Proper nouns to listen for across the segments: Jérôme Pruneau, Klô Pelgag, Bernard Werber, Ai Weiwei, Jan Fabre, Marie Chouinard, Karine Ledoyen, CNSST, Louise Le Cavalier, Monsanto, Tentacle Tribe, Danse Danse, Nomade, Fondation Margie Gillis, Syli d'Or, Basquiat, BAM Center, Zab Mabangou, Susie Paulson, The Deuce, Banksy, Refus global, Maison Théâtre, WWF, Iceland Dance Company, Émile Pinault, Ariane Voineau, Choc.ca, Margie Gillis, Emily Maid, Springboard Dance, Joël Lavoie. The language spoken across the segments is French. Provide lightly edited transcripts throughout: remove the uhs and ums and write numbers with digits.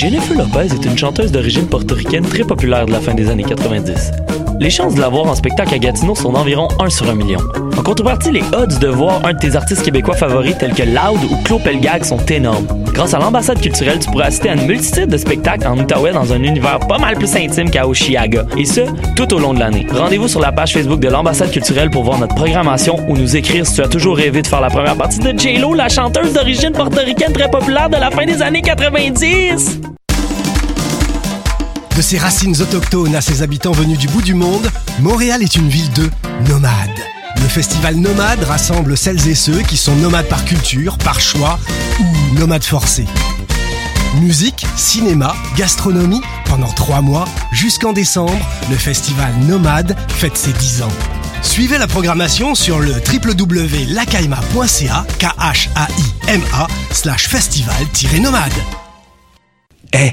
Jennifer Lopez est une chanteuse d'origine portoricaine très populaire de la fin des années 90. Les chances de la voir en spectacle à Gatineau sont d'environ 1 sur 1 million. En contrepartie, les odds de voir un de tes artistes québécois favoris tels que Loud ou Klô Pelgag sont énormes. Grâce à l'ambassade culturelle, tu pourras assister à une multitude de spectacles en Outaouais dans un univers pas mal plus intime qu'à Osheaga, et ce, tout au long de l'année. Rendez-vous sur la page Facebook de l'ambassade culturelle pour voir notre programmation ou nous écrire si tu as toujours rêvé de faire la première partie de J-Lo, la chanteuse d'origine portoricaine très populaire de la fin des années 90. De ses racines autochtones à ses habitants venus du bout du monde, Montréal est une ville de nomades. Le festival Nomade rassemble celles et ceux qui sont nomades par culture, par choix ou nomades forcés. Musique, cinéma, gastronomie, pendant 3 mois, jusqu'en décembre, le festival Nomade fête ses 10 ans. Suivez la programmation sur le www.lacaima.ca /festival-nomade. Hey,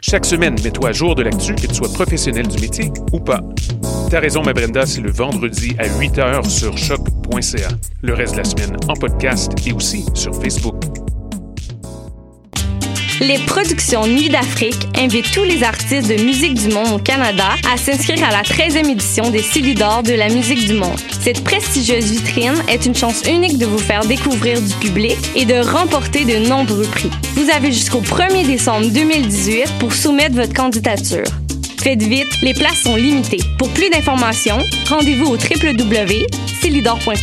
Chaque semaine, mets-toi à jour de l'actu, que tu sois professionnel du métier ou pas. T'as raison, ma Brenda, c'est le vendredi à 8h sur choc.ca. Le reste de la semaine en podcast et aussi sur Facebook. Les productions Nuit d'Afrique invitent tous les artistes de musique du monde au Canada à s'inscrire à la 13e édition des Syli d'Or de la musique du monde. Cette prestigieuse vitrine est une chance unique de vous faire découvrir du public et de remporter de nombreux prix. Vous avez jusqu'au 1er décembre 2018 pour soumettre votre candidature. Faites vite, les places sont limitées. Pour plus d'informations, rendez-vous au www.sylidor.com.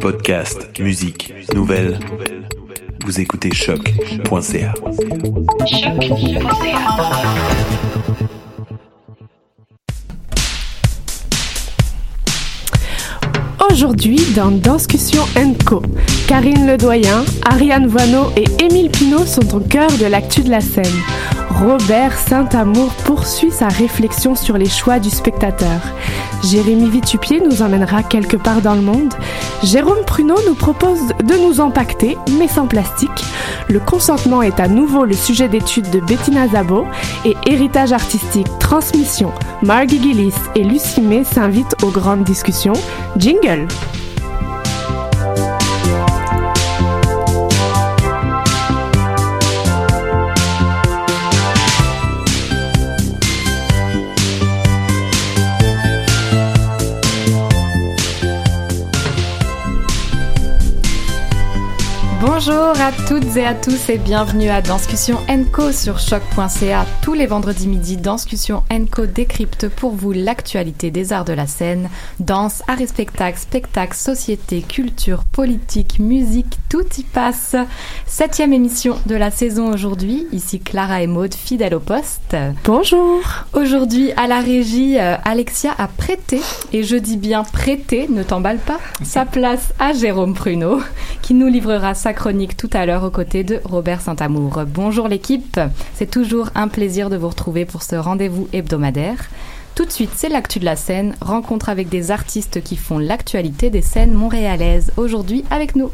Podcast, musique, nouvelles, vous écoutez Choc.ca. Aujourd'hui, dans Danscussion & Co, Karine Ledoyen, Ariane Voineau et Émile Pinault sont au cœur de l'actu de la scène. Robert Saint-Amour poursuit sa réflexion sur les choix du spectateur. Jérémy Vitupier nous emmènera quelque part dans le monde. Jérôme Pruneau nous propose de nous empaqueter, mais sans plastique. Le consentement est à nouveau le sujet d'étude de Bettina Zabo. Et héritage artistique, transmission, Margie Gillis et Lucy May s'invitent aux grandes discussions. Jingle! Bonjour à toutes et à tous et bienvenue à Danscussion & Co sur choc.ca. Tous les vendredis midi, Danscussion & Co décrypte pour vous l'actualité des arts de la scène. Danse, arts et spectacles, spectacles, société, culture, politique, musique, tout y passe. 7e émission de la saison aujourd'hui. Ici Clara et Maud, fidèles au poste. Bonjour. Aujourd'hui à la régie, Alexia a prêté, et je dis bien prêté, ne t'emballe pas, sa place à Jérôme Pruneau qui nous livrera sa chronique tout à l'heure aux côtés de Robert Saint-Amour. Bonjour l'équipe, c'est toujours un plaisir de vous retrouver pour ce rendez-vous hebdomadaire. Tout de suite, c'est l'actu de la scène, rencontre avec des artistes qui font l'actualité des scènes montréalaises. Aujourd'hui, avec nous.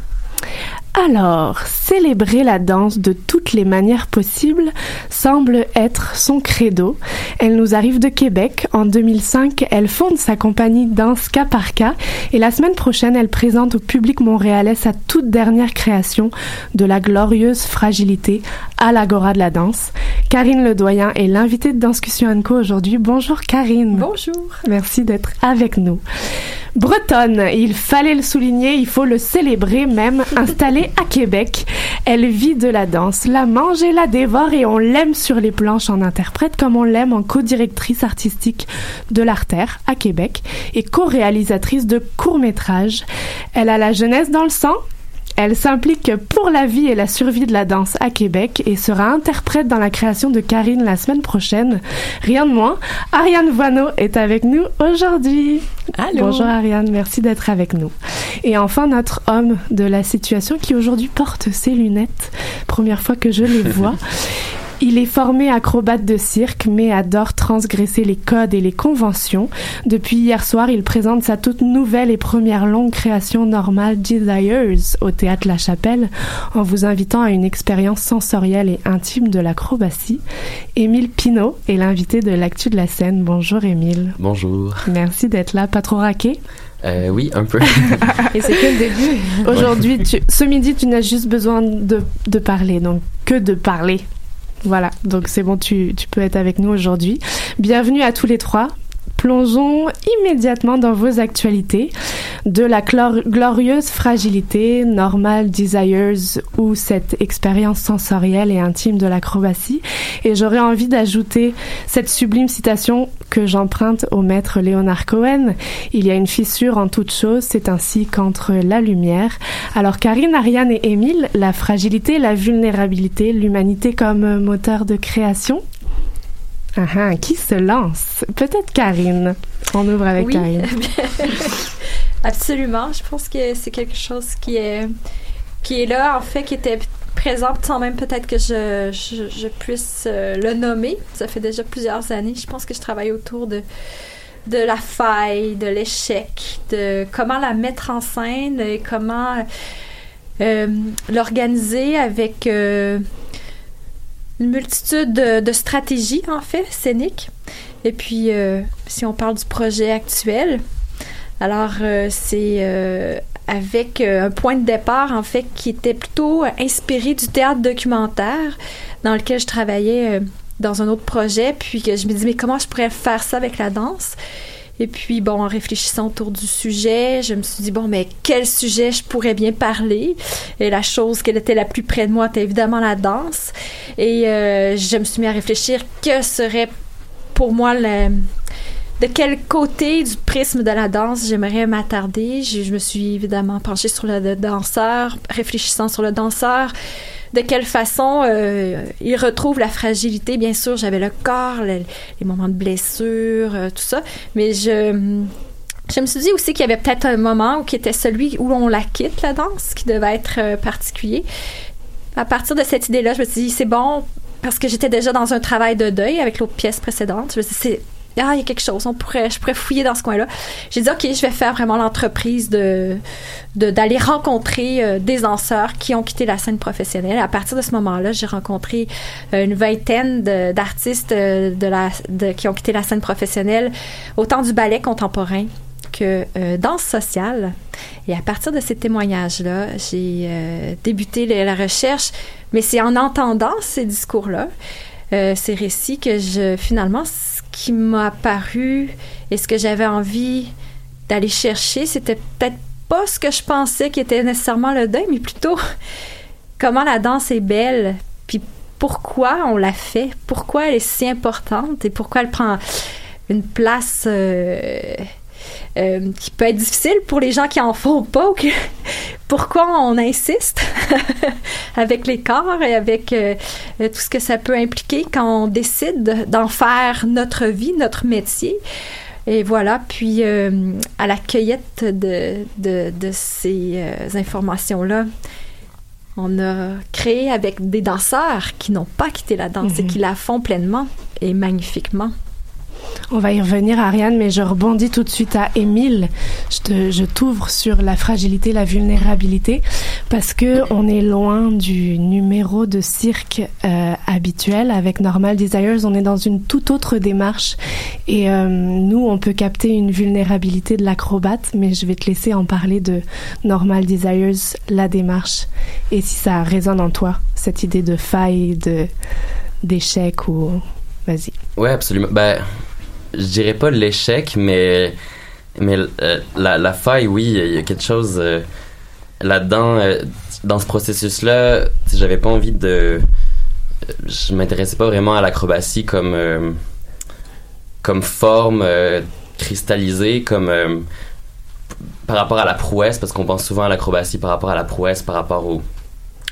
Alors, célébrer la danse de toutes les manières possibles semble être son credo. Elle nous arrive de Québec. En 2005, elle fonde sa compagnie Danse K par K et la semaine prochaine, elle présente au public montréalais sa toute dernière création, de la glorieuse fragilité, à l'Agora de la danse. Karine Ledoyen est l'invitée de Danscussion & Co aujourd'hui. Bonjour Karine. Bonjour. Merci d'être avec nous. Bretonne, il fallait le souligner, il faut le célébrer même, installée à Québec. Elle vit de la danse, la mange et la dévore et on l'aime sur les planches en interprète comme on l'aime en co-directrice artistique de l'Artère à Québec et co-réalisatrice de courts-métrages. Elle a la jeunesse dans le sang. Elle s'implique pour la vie et la survie de la danse à Québec et sera interprète dans la création de Karine la semaine prochaine. Rien de moins, Ariane Voineau est avec nous aujourd'hui. Allô. Bonjour Ariane, merci d'être avec nous. Et enfin, notre homme de la situation qui aujourd'hui porte ses lunettes. Première fois que je les vois. Il est formé acrobate de cirque, mais adore transgresser les codes et les conventions. Depuis hier soir, il présente sa toute nouvelle et première longue création normale, Desires, au Théâtre La Chapelle, en vous invitant à une expérience sensorielle et intime de l'acrobatie. Émile Pinault est l'invité de l'actu de la scène. Bonjour Émile. Bonjour. Merci d'être là. Pas trop raqué? Oui, un peu. Et c'est que le début. Aujourd'hui, ce midi, tu n'as juste besoin de parler, donc que de parler. Voilà, donc c'est bon, tu peux être avec nous aujourd'hui. Bienvenue à tous les trois. Plongeons immédiatement dans vos actualités. De la glorieuse fragilité, normale, desires ou cette expérience sensorielle et intime de l'acrobatie. Et j'aurais envie d'ajouter cette sublime citation que j'emprunte au maître Léonard Cohen. Il y a une fissure en toute chose, c'est ainsi qu'entre la lumière. Alors Karine, Ariane et Émile, la fragilité, la vulnérabilité, l'humanité comme moteur de création. Qui se lance? Peut-être Karine. On ouvre avec Karine. Absolument. Je pense que c'est quelque chose qui est là, en fait, qui était présent sans même peut-être que je puisse le nommer. Ça fait déjà plusieurs années. Je pense que je travaille autour de la faille, de l'échec, de comment la mettre en scène et comment l'organiser avec... une multitude de stratégies, en fait, scéniques. Et puis, si on parle du projet actuel, alors c'est avec un point de départ, en fait, qui était plutôt inspiré du théâtre documentaire dans lequel je travaillais dans un autre projet. Puis je me dis, mais comment je pourrais faire ça avec la danse? Et puis, bon, en réfléchissant autour du sujet, je me suis dit, bon, mais quel sujet je pourrais bien parler? Et la chose qui était la plus près de moi était évidemment la danse. Et je me suis mis à réfléchir que serait pour moi de quel côté du prisme de la danse j'aimerais m'attarder. Je me suis évidemment penchée sur le danseur, réfléchissant sur le danseur. De quelle façon il retrouve la fragilité? Bien sûr, j'avais le corps, les moments de blessure, tout ça. Mais je me suis dit aussi qu'il y avait peut-être un moment qui était celui où on la quitte, la danse, qui devait être particulier. À partir de cette idée-là, je me suis dit, c'est bon, parce que j'étais déjà dans un travail de deuil avec l'autre pièce précédente. Je me suis dit, il y a quelque chose, je pourrais fouiller dans ce coin-là. J'ai dit, OK, je vais faire vraiment l'entreprise d'aller rencontrer des danseurs qui ont quitté la scène professionnelle. À partir de ce moment-là, j'ai rencontré une vingtaine d'artistes qui ont quitté la scène professionnelle, autant du ballet contemporain que danse sociale. Et à partir de ces témoignages-là, j'ai débuté la recherche, mais c'est en entendant ces discours-là, ces récits que finalement, ce qui m'a apparu et ce que j'avais envie d'aller chercher, c'était peut-être pas ce que je pensais qui était nécessairement le deuil, mais plutôt comment la danse est belle, puis pourquoi on la fait, pourquoi elle est si importante et pourquoi elle prend une place qui peut être difficile pour les gens qui en font pas, pourquoi on insiste avec les corps et avec tout ce que ça peut impliquer quand on décide d'en faire notre vie, notre métier. Et voilà, puis à la cueillette de ces informations-là, on a créé avec des danseurs qui n'ont pas quitté la danse et qui la font pleinement et magnifiquement. On va y revenir, Ariane, mais je rebondis tout de suite à Émile. Je t'ouvre sur la fragilité, la vulnérabilité, parce qu'on est loin du numéro de cirque habituel. Avec Normal Desires, on est dans une toute autre démarche. Et nous, on peut capter une vulnérabilité de l'acrobate, mais je vais te laisser en parler de Normal Desires, la démarche. Et si ça résonne en toi, cette idée de faille, d'échec ou... Vas-y. Ouais, absolument. Ben... Je dirais pas l'échec, mais la faille, oui, il y a quelque chose là-dedans. Dans ce processus-là, j'avais pas envie de... Je m'intéressais pas vraiment à l'acrobatie comme forme cristallisée, comme par rapport à la prouesse, parce qu'on pense souvent à l'acrobatie par rapport à la prouesse, par rapport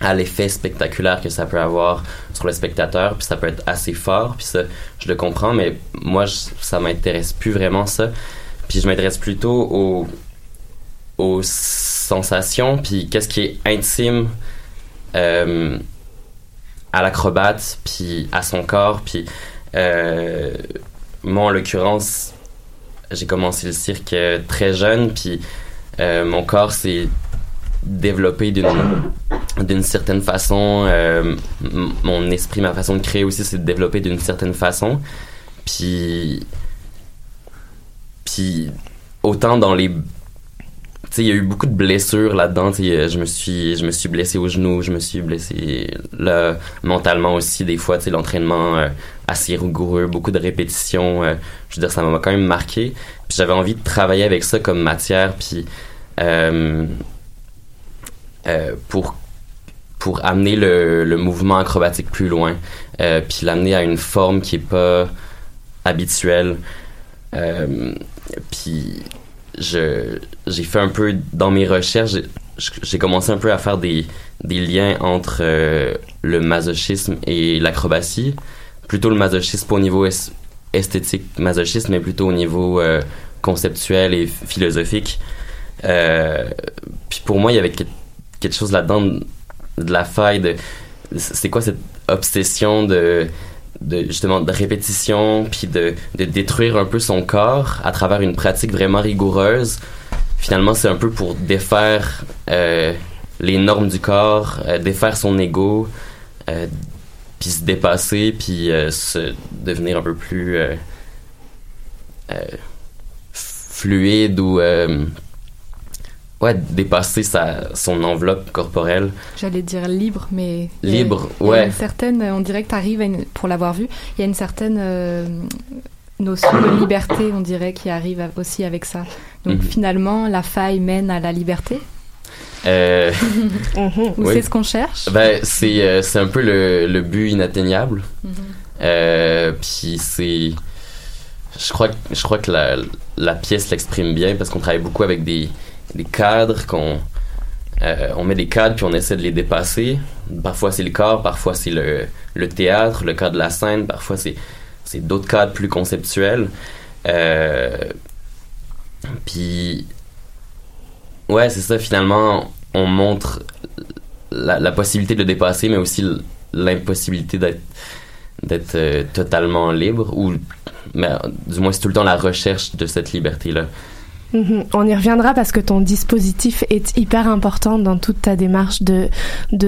à l'effet spectaculaire que ça peut avoir sur le spectateur, puis ça peut être assez fort, puis ça, je le comprends, mais moi, ça m'intéresse plus vraiment, ça. Puis je m'intéresse plutôt aux sensations, puis qu'est-ce qui est intime à l'acrobate, puis à son corps, puis moi, en l'occurrence, j'ai commencé le cirque très jeune, puis mon corps s'est développé d'une certaine façon, mon esprit, ma façon de créer aussi s'est développée d'une certaine façon, puis autant dans les, tu sais, il y a eu beaucoup de blessures là-dedans, tu sais, je me suis blessé au genou, je me suis blessé là, mentalement aussi des fois, tu sais, l'entraînement assez rigoureux, beaucoup de répétitions, je veux dire, ça m'a quand même marqué, puis j'avais envie de travailler avec ça comme matière, puis pour amener le mouvement acrobatique plus loin, puis l'amener à une forme qui est pas habituelle. Puis j'ai fait un peu dans mes recherches, j'ai commencé un peu à faire des liens entre le masochisme et l'acrobatie, plutôt le masochisme pas au niveau esthétique masochiste, mais plutôt au niveau conceptuel et philosophique. Puis pour moi, il y avait quelque chose là-dedans de la faille de c'est quoi cette obsession de justement de répétition, puis de détruire un peu son corps à travers une pratique vraiment rigoureuse. Finalement, c'est un peu pour défaire les normes du corps, défaire son ego, puis se dépasser, puis se devenir un peu plus fluide ou ouais, dépasser son enveloppe corporelle. J'allais dire libre, mais... Libre, ouais. Il y a une certaine... On dirait que t'arrives, pour l'avoir vu, il y a une certaine notion de liberté, on dirait, qui arrive aussi avec ça. Donc, finalement, la faille mène à la liberté Ou oui. C'est ce qu'on cherche? Ben, c'est un peu le but inatteignable. Puis c'est... Je crois que la pièce l'exprime bien, parce qu'on travaille beaucoup avec des cadres qu'on met des cadres puis on essaie de les dépasser. Parfois c'est le corps, parfois c'est le théâtre, le cadre de la scène, parfois c'est d'autres cadres plus conceptuels, puis ouais, c'est ça, finalement on montre la possibilité de le dépasser, mais aussi l'impossibilité d'être totalement libre, ou mais, du moins c'est tout le temps la recherche de cette liberté-là. On y reviendra parce que ton dispositif est hyper important dans toute ta démarche de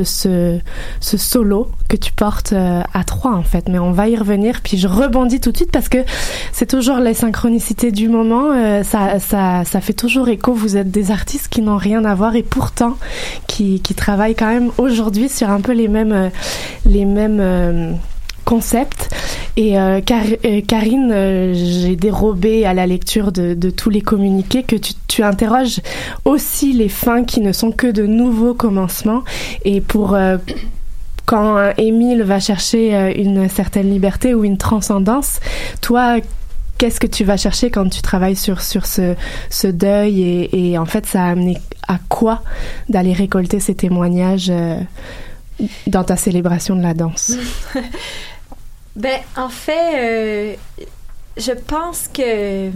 ce solo que tu portes à trois, en fait, mais on va y revenir. Puis je rebondis tout de suite parce que c'est toujours les synchronicités du moment, ça fait toujours écho. Vous êtes des artistes qui n'ont rien à voir et pourtant qui travaillent quand même aujourd'hui sur un peu les mêmes concept. Et Karine, j'ai dérobé à la lecture de tous les communiqués que tu interroges aussi les fins qui ne sont que de nouveaux commencements. Et pour quand Émile va chercher une certaine liberté ou une transcendance, toi, qu'est-ce que tu vas chercher quand tu travailles sur ce deuil, et en fait, ça a amené à quoi d'aller récolter ces témoignages dans ta célébration de la danse? Ben, en fait, je pense que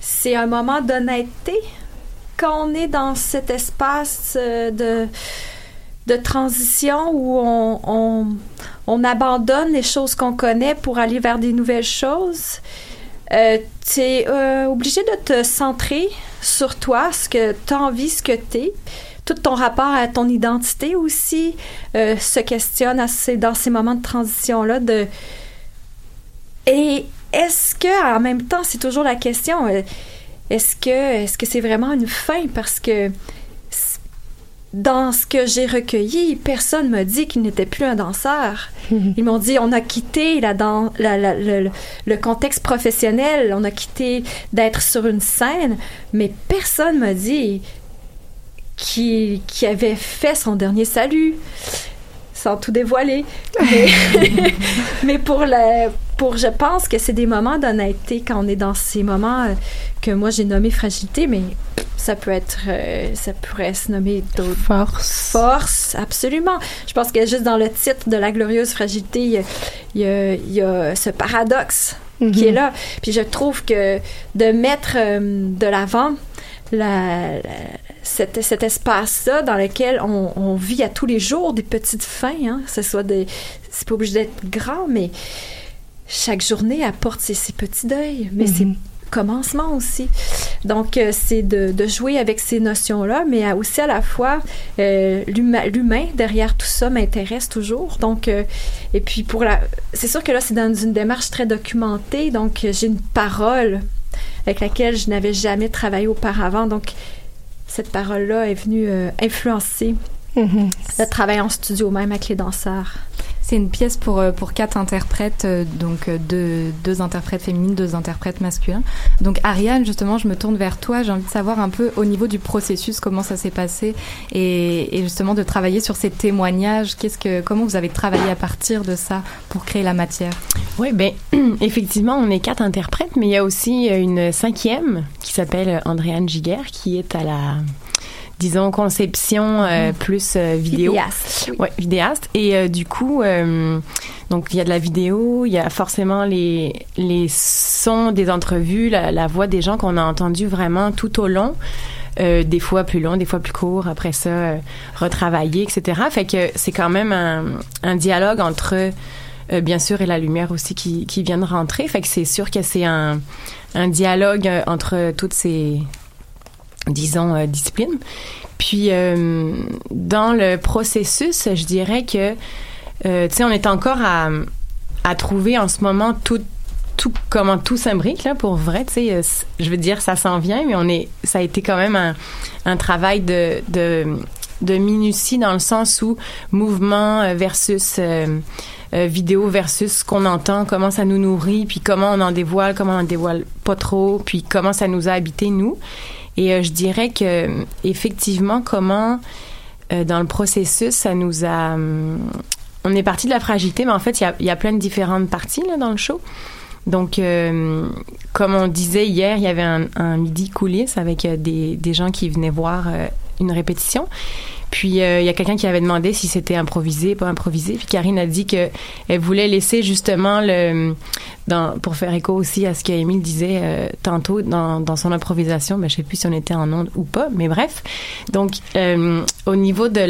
c'est un moment d'honnêteté quand on est dans cet espace de transition où on abandonne les choses qu'on connaît pour aller vers des nouvelles choses. Tu es obligé de te centrer sur toi, ce que tu as envie, ce que tu es. Tout ton rapport à ton identité aussi se questionne dans ces moments de transition-là. Et est-ce que, en même temps, c'est toujours la question, est-ce que c'est vraiment une fin? Parce que dans ce que j'ai recueilli, personne m'a dit qu'il n'était plus un danseur. Ils m'ont dit, on a quitté le contexte professionnel, on a quitté d'être sur une scène, mais personne m'a dit... Qui avait fait son dernier salut, sans tout dévoiler. Mais, mais je pense que c'est des moments d'honnêteté quand on est dans ces moments que moi j'ai nommé fragilité, mais ça peut être, ça pourrait se nommer d'autres. Force. Force, absolument. Je pense que juste dans le titre de La Glorieuse Fragilité, il y a ce paradoxe qui est là. Puis je trouve que de mettre de l'avant cet espace-là dans lequel on vit à tous les jours des petites fins, hein, que ce soit c'est pas obligé d'être grand, mais chaque journée apporte ses petits deuils, mais c'est commencement aussi. Donc, c'est de jouer avec ces notions-là, mais aussi à la fois, l'humain derrière tout ça m'intéresse toujours. Donc, et puis c'est sûr que là, c'est dans une démarche très documentée, donc j'ai une parole avec laquelle je n'avais jamais travaillé auparavant. Donc, cette parole-là est venue influencer le travail en studio même avec les danseurs. C'est une pièce pour 4 interprètes, donc 2 interprètes féminines, 2 interprètes masculins. Donc Ariane, justement, je me tourne vers toi. J'ai envie de savoir un peu au niveau du processus comment ça s'est passé et justement de travailler sur ces témoignages. Comment vous avez travaillé à partir de ça pour créer la matière? Oui, bien, effectivement, on est 4 interprètes, mais il y a aussi une 5e qui s'appelle Andréane Giger qui est à la... disons, conception plus vidéo. Vidéaste. Oui, ouais, vidéaste. Et du coup, donc, il y a de la vidéo, il y a forcément les sons des entrevues, la voix des gens qu'on a entendus vraiment tout au long. Des fois plus long, des fois plus court, après ça, retravailler, etc. Fait que c'est quand même un dialogue entre... bien sûr, et la lumière aussi qui vient de rentrer. Fait que c'est sûr que c'est un dialogue entre toutes ces... disons, discipline. Puis, dans le processus, je dirais que, tu sais, on est encore à trouver en ce moment tout comment tout s'imbrique, là, pour vrai, tu sais, je veux dire, ça s'en vient, mais ça a été quand même un travail de minutie dans le sens où mouvement versus vidéo versus ce qu'on entend, comment ça nous nourrit, puis comment on en dévoile, comment on en dévoile pas trop, puis comment ça nous a habité, nous. Et je dirais que effectivement, comment dans le processus, ça nous a... on est parti de la fragilité, mais en fait, il y a plein de différentes parties là, dans le show. Donc, comme on disait hier, il y avait un midi coulisses avec des gens qui venaient voir une répétition. Puis, il y a quelqu'un qui avait demandé si c'était improvisé, pas improvisé. Puis, Karine a dit qu'elle voulait laisser justement pour faire écho aussi à ce qu'Émile disait tantôt dans son improvisation. Ben, je sais plus si on était en onde ou pas, mais bref. Donc, au niveau de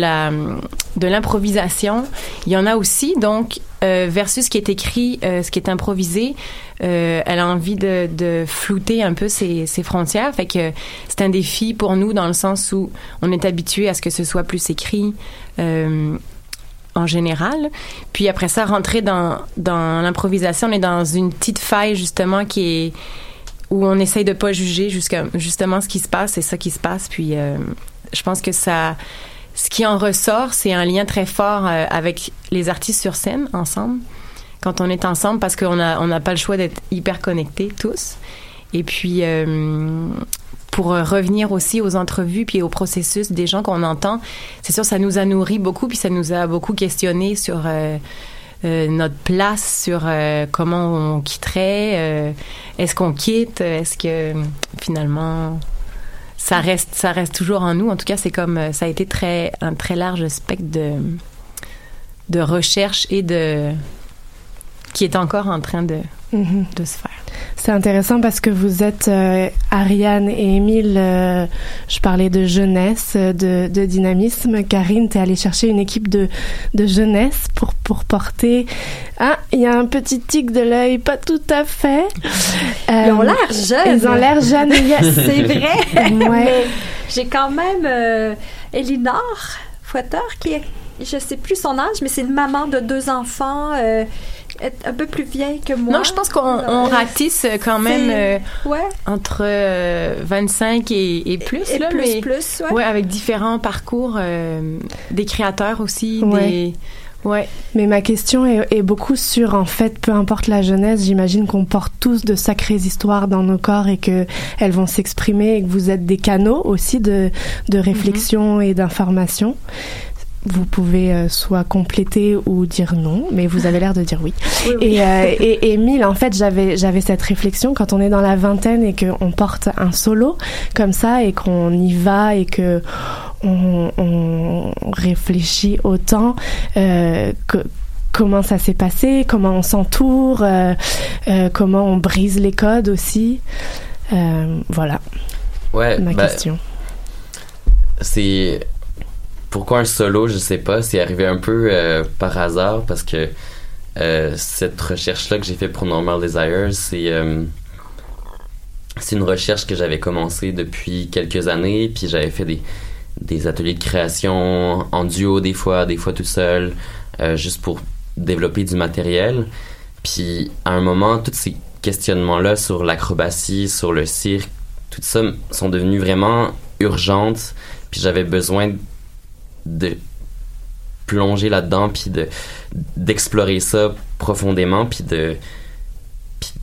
l'improvisation, il y en a aussi. Donc, versus ce qui est écrit, ce qui est improvisé, elle a envie de flouter un peu ses frontières. Fait que c'est un défi pour nous dans le sens où on est habitué à ce que ce soit plus écrit en général. Puis après ça, rentrer dans l'improvisation, on est dans une petite faille justement où on essaye de pas juger justement ce qui se passe, c'est ça qui se passe. Puis je pense que ce qui en ressort, c'est un lien très fort avec les artistes sur scène ensemble, quand on est ensemble, parce qu'on n'a pas le choix d'être hyper connectés tous. Et puis... pour revenir aussi aux entrevues puis au processus des gens qu'on entend, c'est sûr ça nous a nourri beaucoup puis ça nous a beaucoup questionné sur notre place, sur comment on quitterait, est-ce qu'on quitte, est-ce que finalement ça reste toujours en nous. En tout cas, c'est comme ça a été un très large spectre de recherche et de qui est encore en train de se faire. C'est intéressant parce que vous êtes Ariane et Émile, je parlais de jeunesse, de dynamisme. Karine, t'es allée chercher une équipe de jeunesse pour porter... Ah, il y a un petit tic de l'œil, pas tout à fait. Ils ont l'air jeunes. Ils ont l'air jeunes, c'est vrai. Ouais. J'ai quand même Elinor Fouetteur qui est, je sais plus son âge, mais c'est une maman de 2 enfants... un peu plus vieille que moi. Non, je pense qu'on ratisse quand même entre 25 et plus. Et là, plus, ouais. Ouais, avec différents parcours des créateurs aussi, Ouais. Mais ma question est beaucoup sur, en fait, peu importe la jeunesse, j'imagine qu'on porte tous de sacrées histoires dans nos corps et que elles vont s'exprimer et que vous êtes des canaux aussi de réflexion et d'information. vous pouvez soit compléter ou dire non, mais vous avez l'air de dire oui. Oui. Et Émile, en fait, j'avais cette réflexion quand on est dans la vingtaine et qu'on porte un solo comme ça et qu'on y va et que on réfléchit autant que comment ça s'est passé, comment on s'entoure, comment on brise les codes aussi. Voilà. Ouais, ma question. C'est... Pourquoi un solo, je sais pas, c'est arrivé un peu par hasard parce que cette recherche-là que j'ai fait pour Normal Desires, c'est une recherche que j'avais commencée depuis quelques années, puis j'avais fait des ateliers de création en duo des fois tout seul, juste pour développer du matériel. Puis à un moment, tous ces questionnements-là sur l'acrobatie, sur le cirque, tout ça sont devenus vraiment urgentes, puis j'avais besoin de plonger là-dedans puis d'explorer ça profondément puis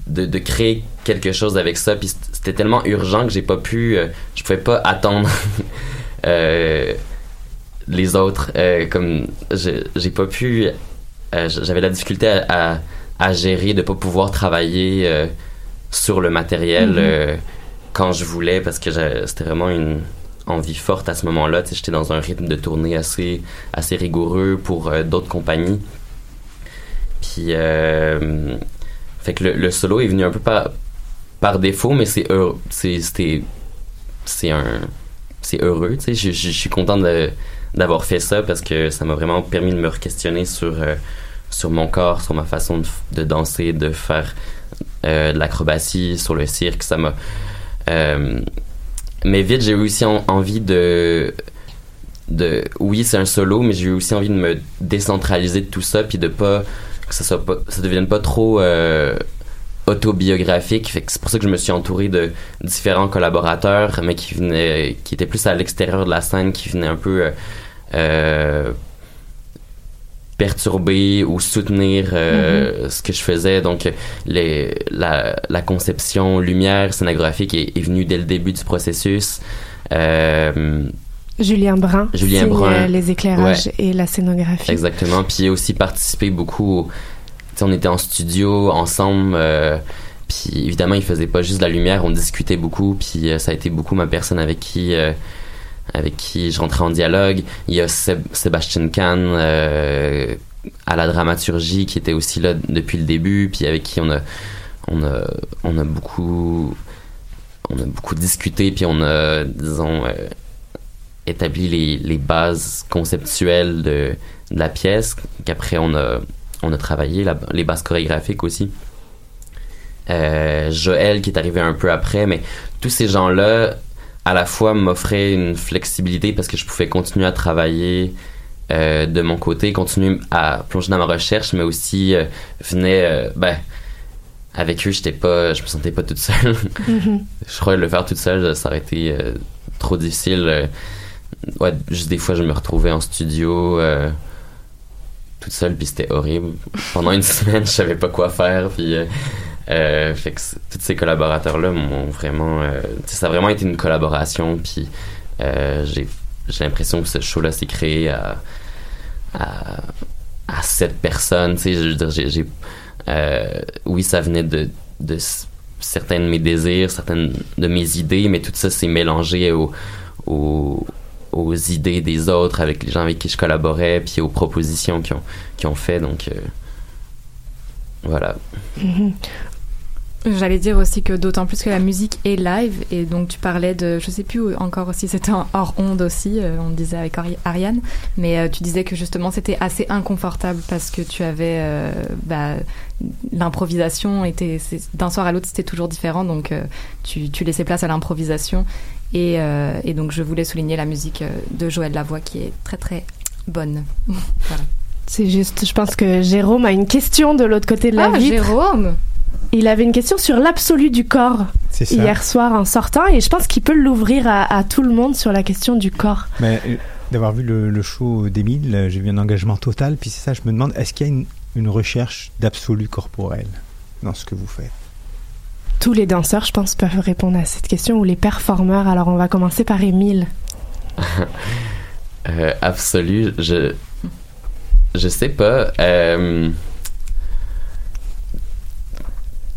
de créer quelque chose avec ça, puis c'était tellement urgent que j'ai pas pu je pouvais pas attendre les autres comme j'ai pas pu j'avais la difficulté à gérer de pas pouvoir travailler sur le matériel quand je voulais, parce que c'était vraiment une envie forte à ce moment-là. Tu sais, j'étais dans un rythme de tournée assez rigoureux pour d'autres compagnies. Puis, fait que le solo est venu un peu par défaut, mais c'est heureux. Tu sais, je suis content d'avoir fait ça parce que ça m'a vraiment permis de me re-questionner sur mon corps, sur ma façon de danser, de faire de l'acrobatie, sur le cirque. Ça m'a mais vite, j'ai eu aussi envie de... Oui, c'est un solo, mais j'ai eu aussi envie de me décentraliser de tout ça, puis de pas... que ça devienne pas trop autobiographique. Fait que c'est pour ça que je me suis entouré de différents collaborateurs, mais qui étaient plus à l'extérieur de la scène, qui venaient un peu perturber ou soutenir ce que je faisais. Donc la conception lumière scénographique est venue dès le début du processus. Julien Brun, les éclairages, ouais, et la scénographie. Exactement. Puis j'ai aussi participé beaucoup, tu sais, on était en studio ensemble, puis évidemment il faisait pas juste de la lumière, on discutait beaucoup, puis ça a été beaucoup ma personne avec qui je rentrais en dialogue. Il y a Sébastien Kahn à la dramaturgie qui était aussi là depuis le début, puis avec qui on a beaucoup discuté, puis on a, disons, établi les bases conceptuelles de la pièce, qu'après on a travaillé, les bases chorégraphiques aussi. Joël qui est arrivé un peu après, mais tous ces gens-là à la fois m'offrait une flexibilité parce que je pouvais continuer à travailler de mon côté, continuer à plonger dans ma recherche, mais aussi avec eux, je me sentais pas toute seule. Mm-hmm. Je crois que le faire toute seule, ça aurait été trop difficile. Ouais, juste des fois, je me retrouvais en studio toute seule, puis c'était horrible. Pendant une semaine, je savais pas quoi faire, puis... fait que tous ces collaborateurs-là m'ont vraiment... ça a vraiment été une collaboration, puis j'ai l'impression que ce show-là s'est créé à cette personne. Tu sais, je veux dire, oui, ça venait de certains de mes désirs, certaines de mes idées, mais tout ça s'est mélangé aux idées des autres, avec les gens avec qui je collaborais, puis aux propositions qu'ils ont fait, donc... voilà. Mm-hmm. J'allais dire aussi que d'autant plus que la musique est live, et donc tu parlais de, je sais plus encore si c'était hors onde aussi, on disait avec Ariane, mais tu disais que justement c'était assez inconfortable parce que tu avais l'improvisation, d'un soir à l'autre c'était toujours différent, donc tu laissais place à l'improvisation, et donc je voulais souligner la musique de Joël Lavoie qui est très très bonne. Voilà. C'est juste, je pense que Jérôme a une question de l'autre côté de la vitre. Jérôme! Il avait une question sur l'absolu du corps hier soir en sortant, et je pense qu'il peut l'ouvrir à tout le monde sur la question du corps. Mais, d'avoir vu le show d'Émile, j'ai vu un engagement total, puis c'est ça, je me demande, est-ce qu'il y a une recherche d'absolu corporel dans ce que vous faites? Tous les danseurs, je pense, peuvent répondre à cette question, ou les performeurs. Alors on va commencer par Émile. absolue. Je sais pas.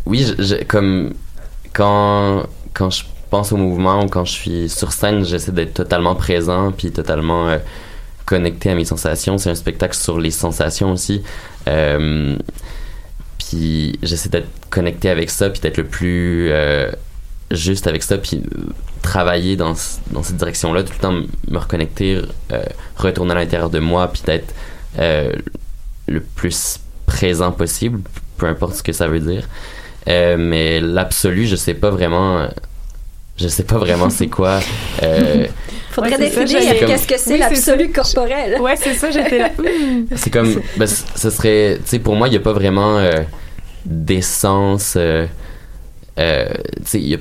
Oui, comme quand je pense au mouvement ou quand je suis sur scène, j'essaie d'être totalement présent puis totalement connecté à mes sensations. C'est un spectacle sur les sensations aussi. Puis j'essaie d'être connecté avec ça puis d'être le plus juste avec ça puis travailler dans cette direction-là, tout le temps me reconnecter, retourner à l'intérieur de moi puis d'être le plus présent possible, peu importe ce que ça veut dire. Mais l'absolu, je sais pas vraiment c'est quoi. Faudrait définir qu'est-ce que c'est l'absolu corporel. Ouais, c'est ça, j'étais là. C'est comme, ben, ce serait, tu sais, pour moi, il n'y a pas vraiment d'essence. Tu sais, il n'y a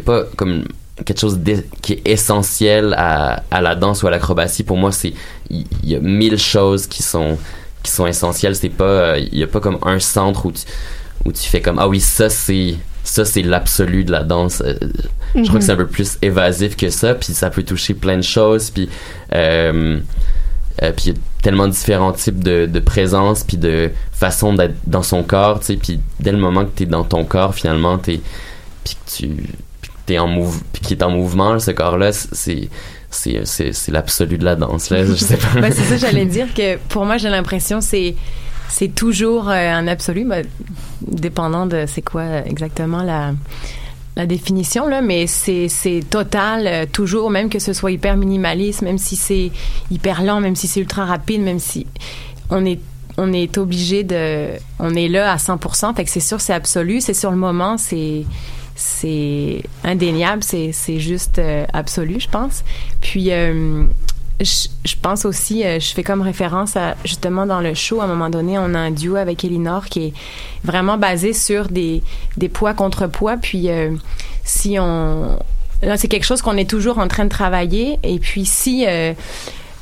pas comme quelque chose qui est essentiel à la danse ou à l'acrobatie. Pour moi, il y a 1000 choses qui sont essentielles. C'est pas, il n'y a pas comme un centre où tu fais comme, ah oui, ça c'est l'absolu de la danse. Je crois que c'est un peu plus évasif que ça, puis ça peut toucher plein de choses, puis il y a tellement différents types de présence puis de façon d'être dans son corps, tu sais, puis dès le moment que t'es dans ton corps, finalement, qui est en mouvement, ce corps-là, c'est l'absolu de la danse, là, je sais pas. Ben, c'est ça, j'allais dire que pour moi, j'ai l'impression c'est toujours un absolu, ben, dépendant de c'est quoi exactement la définition, là, mais c'est total, toujours, même que ce soit hyper minimaliste, même si c'est hyper lent, même si c'est ultra rapide, même si on est obligé on est là à 100%, fait que c'est sûr, c'est absolu, c'est sur le moment, c'est indéniable, c'est juste absolu, je pense. Puis je pense aussi, je fais comme référence à, justement, dans le show, à un moment donné, on a un duo avec Elinor qui est vraiment basé sur des poids contre poids. Puis si on... Là, c'est quelque chose qu'on est toujours en train de travailler. Et puis si... là,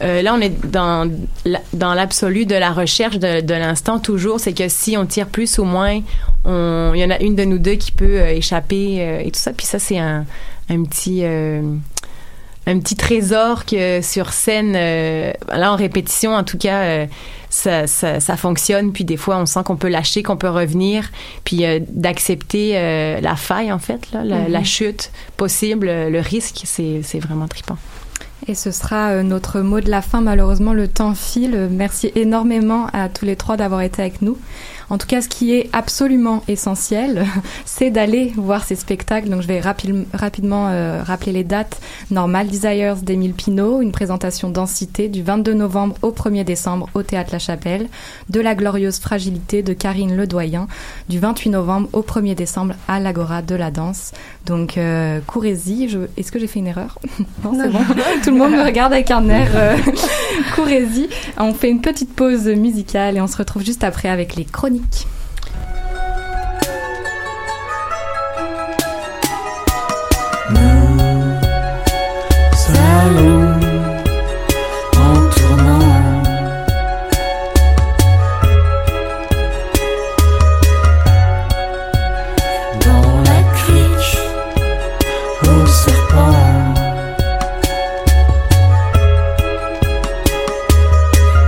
on est dans l'absolu de la recherche de l'instant, toujours. C'est que si on tire plus ou moins, il y en a une de nous deux qui peut échapper et tout ça. Puis ça, c'est un petit trésor que sur scène, là, en répétition, en tout cas, ça fonctionne. Puis des fois, on sent qu'on peut lâcher, qu'on peut revenir. Puis d'accepter la faille, en fait, là, la chute possible, le risque, c'est vraiment trippant. Et ce sera notre mot de la fin. Malheureusement, le temps file. Merci énormément à tous les trois d'avoir été avec nous. En tout cas, ce qui est absolument essentiel, c'est d'aller voir ces spectacles. Donc, je vais rapidement rappeler les dates. Normal Desires d'Émile Pinault, une présentation Densité du 22 novembre au 1er décembre au Théâtre La Chapelle. De La Glorieuse Fragilité de Karine Ledoyen, du 28 novembre au 1er décembre à l'Agora de la Danse. Donc, courez-y. Est-ce que j'ai fait une erreur? Non, c'est bon. Tout le monde me regarde avec un air. Courez-y. On fait une petite pause musicale et on se retrouve juste après avec les chroniques. Nous allons en tournant, dans la crique au serpent.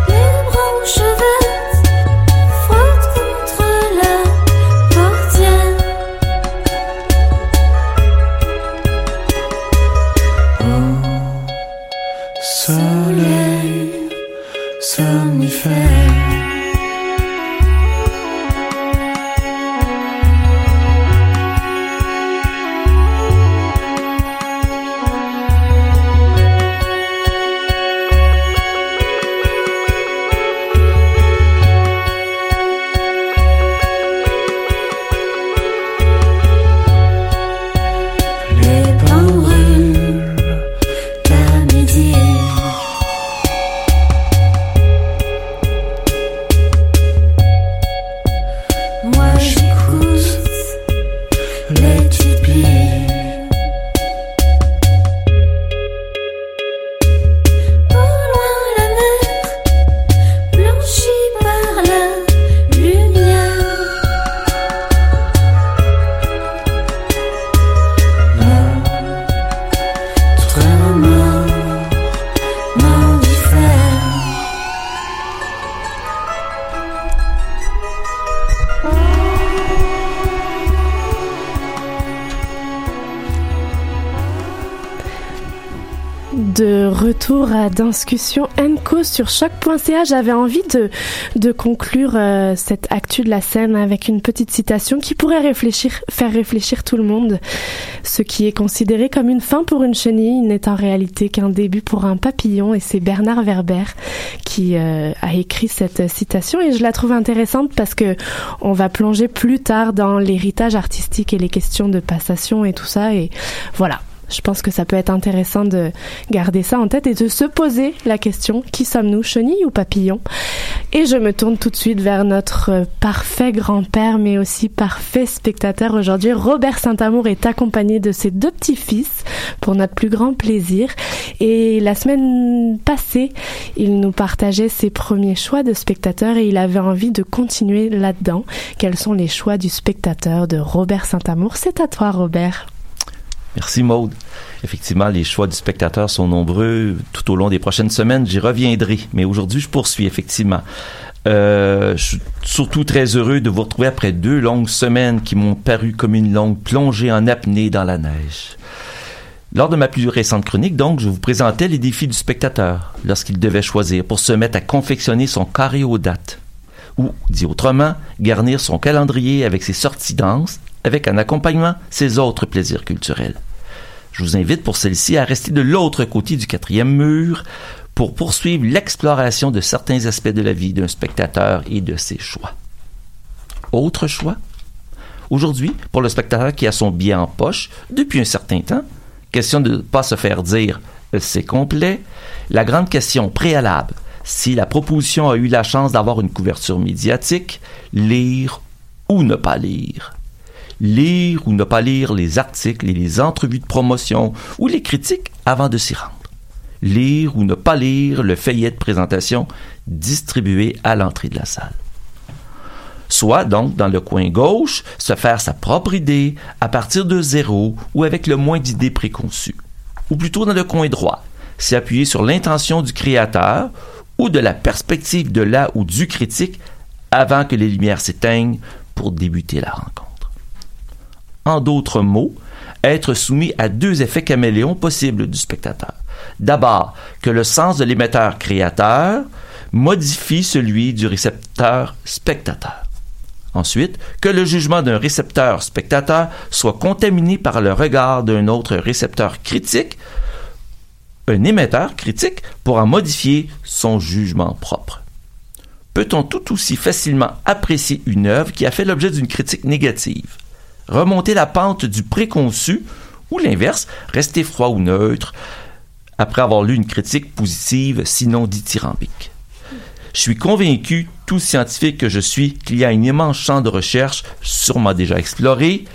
Les branches vertes frottent contre de retour à Danscussion & Co sur Choc.ca. J'avais envie de conclure cette actu de la scène avec une petite citation qui pourrait faire réfléchir tout le monde. Ce qui est considéré comme une fin pour une chenille n'est en réalité qu'un début pour un papillon, et c'est Bernard Werber qui a écrit cette citation, et je la trouve intéressante parce que on va plonger plus tard dans l'héritage artistique et les questions de passation et tout ça, et voilà. Je pense que ça peut être intéressant de garder ça en tête et de se poser la question, qui sommes-nous, chenilles ou papillons? Et je me tourne tout de suite vers notre parfait grand-père, mais aussi parfait spectateur aujourd'hui. Robert Saint-Amour est accompagné de ses deux petits-fils pour notre plus grand plaisir. Et la semaine passée, il nous partageait ses premiers choix de spectateurs et il avait envie de continuer là-dedans. Quels sont les choix du spectateur de Robert Saint-Amour? C'est à toi, Robert. Merci Maude. Effectivement, les choix du spectateur sont nombreux tout au long des prochaines semaines. J'y reviendrai, mais aujourd'hui, je poursuis effectivement. Je suis surtout très heureux de vous retrouver après 2 longues semaines qui m'ont paru comme une longue plongée en apnée dans la neige. Lors de ma plus récente chronique, donc, je vous présentais les défis du spectateur lorsqu'il devait choisir pour se mettre à confectionner son carré aux dates ou, dit autrement, garnir son calendrier avec ses sorties danse, avec en accompagnement ses autres plaisirs culturels. Je vous invite pour celle-ci à rester de l'autre côté du 4e mur pour poursuivre l'exploration de certains aspects de la vie d'un spectateur et de ses choix. Autre choix? Aujourd'hui, pour le spectateur qui a son billet en poche depuis un certain temps, question de ne pas se faire dire « c'est complet », la grande question préalable, si la proposition a eu la chance d'avoir une couverture médiatique, lire ou ne pas lire. Lire ou ne pas lire les articles et les entrevues de promotion ou les critiques avant de s'y rendre. Lire ou ne pas lire le feuillet de présentation distribué à l'entrée de la salle. Soit donc, dans le coin gauche, se faire sa propre idée à partir de zéro ou avec le moins d'idées préconçues. Ou plutôt dans le coin droit, s'y appuyer sur l'intention du créateur ou de la perspective de la ou du critique avant que les lumières s'éteignent pour débuter la rencontre. En d'autres mots, être soumis à 2 effets caméléons possibles du spectateur. D'abord, que le sens de l'émetteur-créateur modifie celui du récepteur-spectateur. Ensuite, que le jugement d'un récepteur-spectateur soit contaminé par le regard d'un autre récepteur-critique, un émetteur-critique, pour en modifier son jugement propre. Peut-on tout aussi facilement apprécier une œuvre qui a fait l'objet d'une critique négative? Remonter la pente du préconçu ou l'inverse, rester froid ou neutre après avoir lu une critique positive, sinon dithyrambique. Je suis convaincu, tout scientifique que je suis, qu'il y a un immense champ de recherche, sûrement déjà exploré,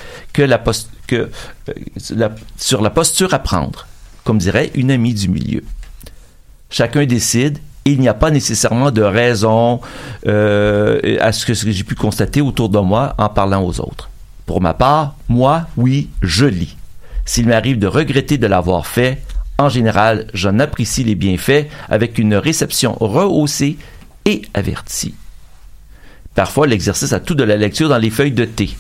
sur la posture à prendre, comme dirait une amie du milieu. Chacun décide. Il n'y a pas nécessairement de raison à ce que j'ai pu constater autour de moi en parlant aux autres. Pour ma part, moi, oui, je lis. S'il m'arrive de regretter de l'avoir fait, en général, j'en apprécie les bienfaits avec une réception rehaussée et avertie. Parfois, l'exercice a tout de la lecture dans les feuilles de thé.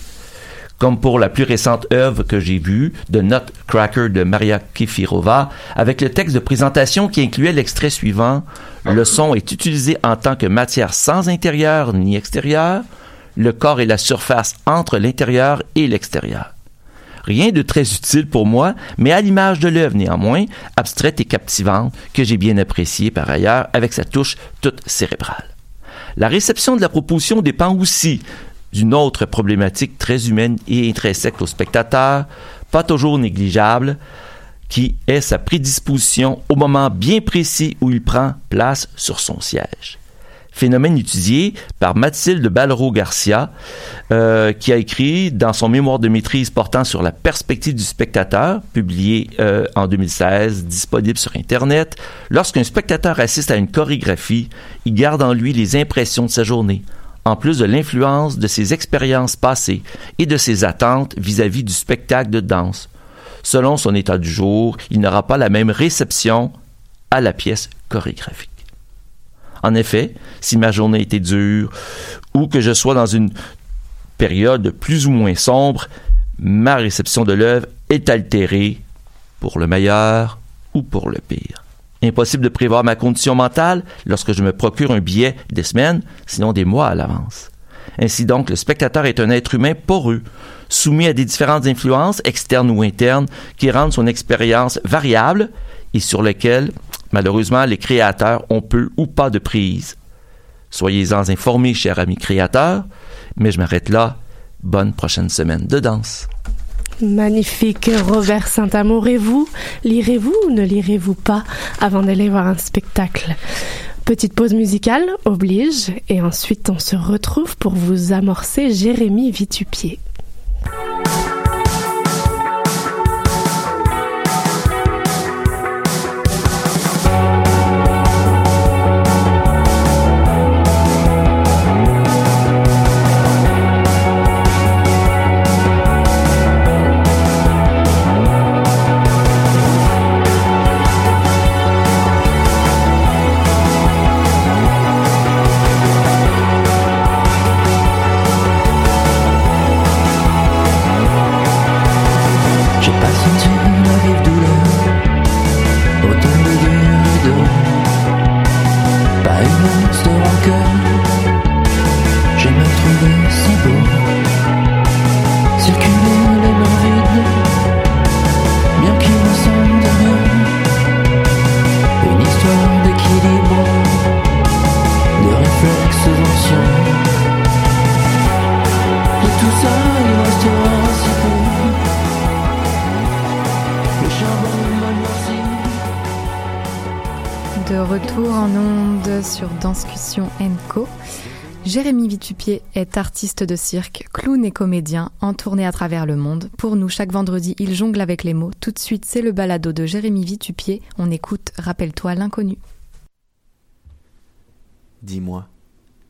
Comme pour la plus récente œuvre que j'ai vue, The Nutcracker de Maria Kefirova, avec le texte de présentation qui incluait l'extrait suivant « Le son est utilisé en tant que matière sans intérieur ni extérieur ». Le corps est la surface entre l'intérieur et l'extérieur. Rien de très utile pour moi, mais à l'image de l'œuvre néanmoins, abstraite et captivante, que j'ai bien appréciée par ailleurs avec sa touche toute cérébrale. La réception de la proposition dépend aussi d'une autre problématique très humaine et intrinsèque au spectateur, pas toujours négligeable, qui est sa prédisposition au moment bien précis où il prend place sur son siège. Phénomène étudié par Mathilde Ballereau-Garcia, qui a écrit dans son mémoire de maîtrise portant sur la perspective du spectateur, publié en 2016, disponible sur Internet. Lorsqu'un spectateur assiste à une chorégraphie, il garde en lui les impressions de sa journée, en plus de l'influence de ses expériences passées et de ses attentes vis-à-vis du spectacle de danse. Selon son état du jour, il n'aura pas la même réception à la pièce chorégraphique. En effet, si ma journée était dure ou que je sois dans une période plus ou moins sombre, ma réception de l'œuvre est altérée pour le meilleur ou pour le pire. Impossible de prévoir ma condition mentale lorsque je me procure un billet des semaines, sinon des mois à l'avance. Ainsi donc, le spectateur est un être humain poreux, soumis à des différentes influences, externes ou internes, qui rendent son expérience variable et sur lesquelles, malheureusement, les créateurs ont peu ou pas de prise. Soyez-en informés, chers amis créateurs, mais je m'arrête là. Bonne prochaine semaine de danse. Magnifique, Robert Saint-Amour. Et vous, lirez-vous ou ne lirez-vous pas avant d'aller voir un spectacle? Petite pause musicale, oblige, et ensuite on se retrouve pour vous amorcer Jérémy Vitupier. Danscussion & Co. Jérémy Vitupier est artiste de cirque, clown et comédien en tournée à travers le monde. Pour nous, chaque vendredi, il jongle avec les mots. Tout de suite, c'est le balado de Jérémy Vitupier. On écoute « Rappelle-toi l'inconnu ». Dis-moi,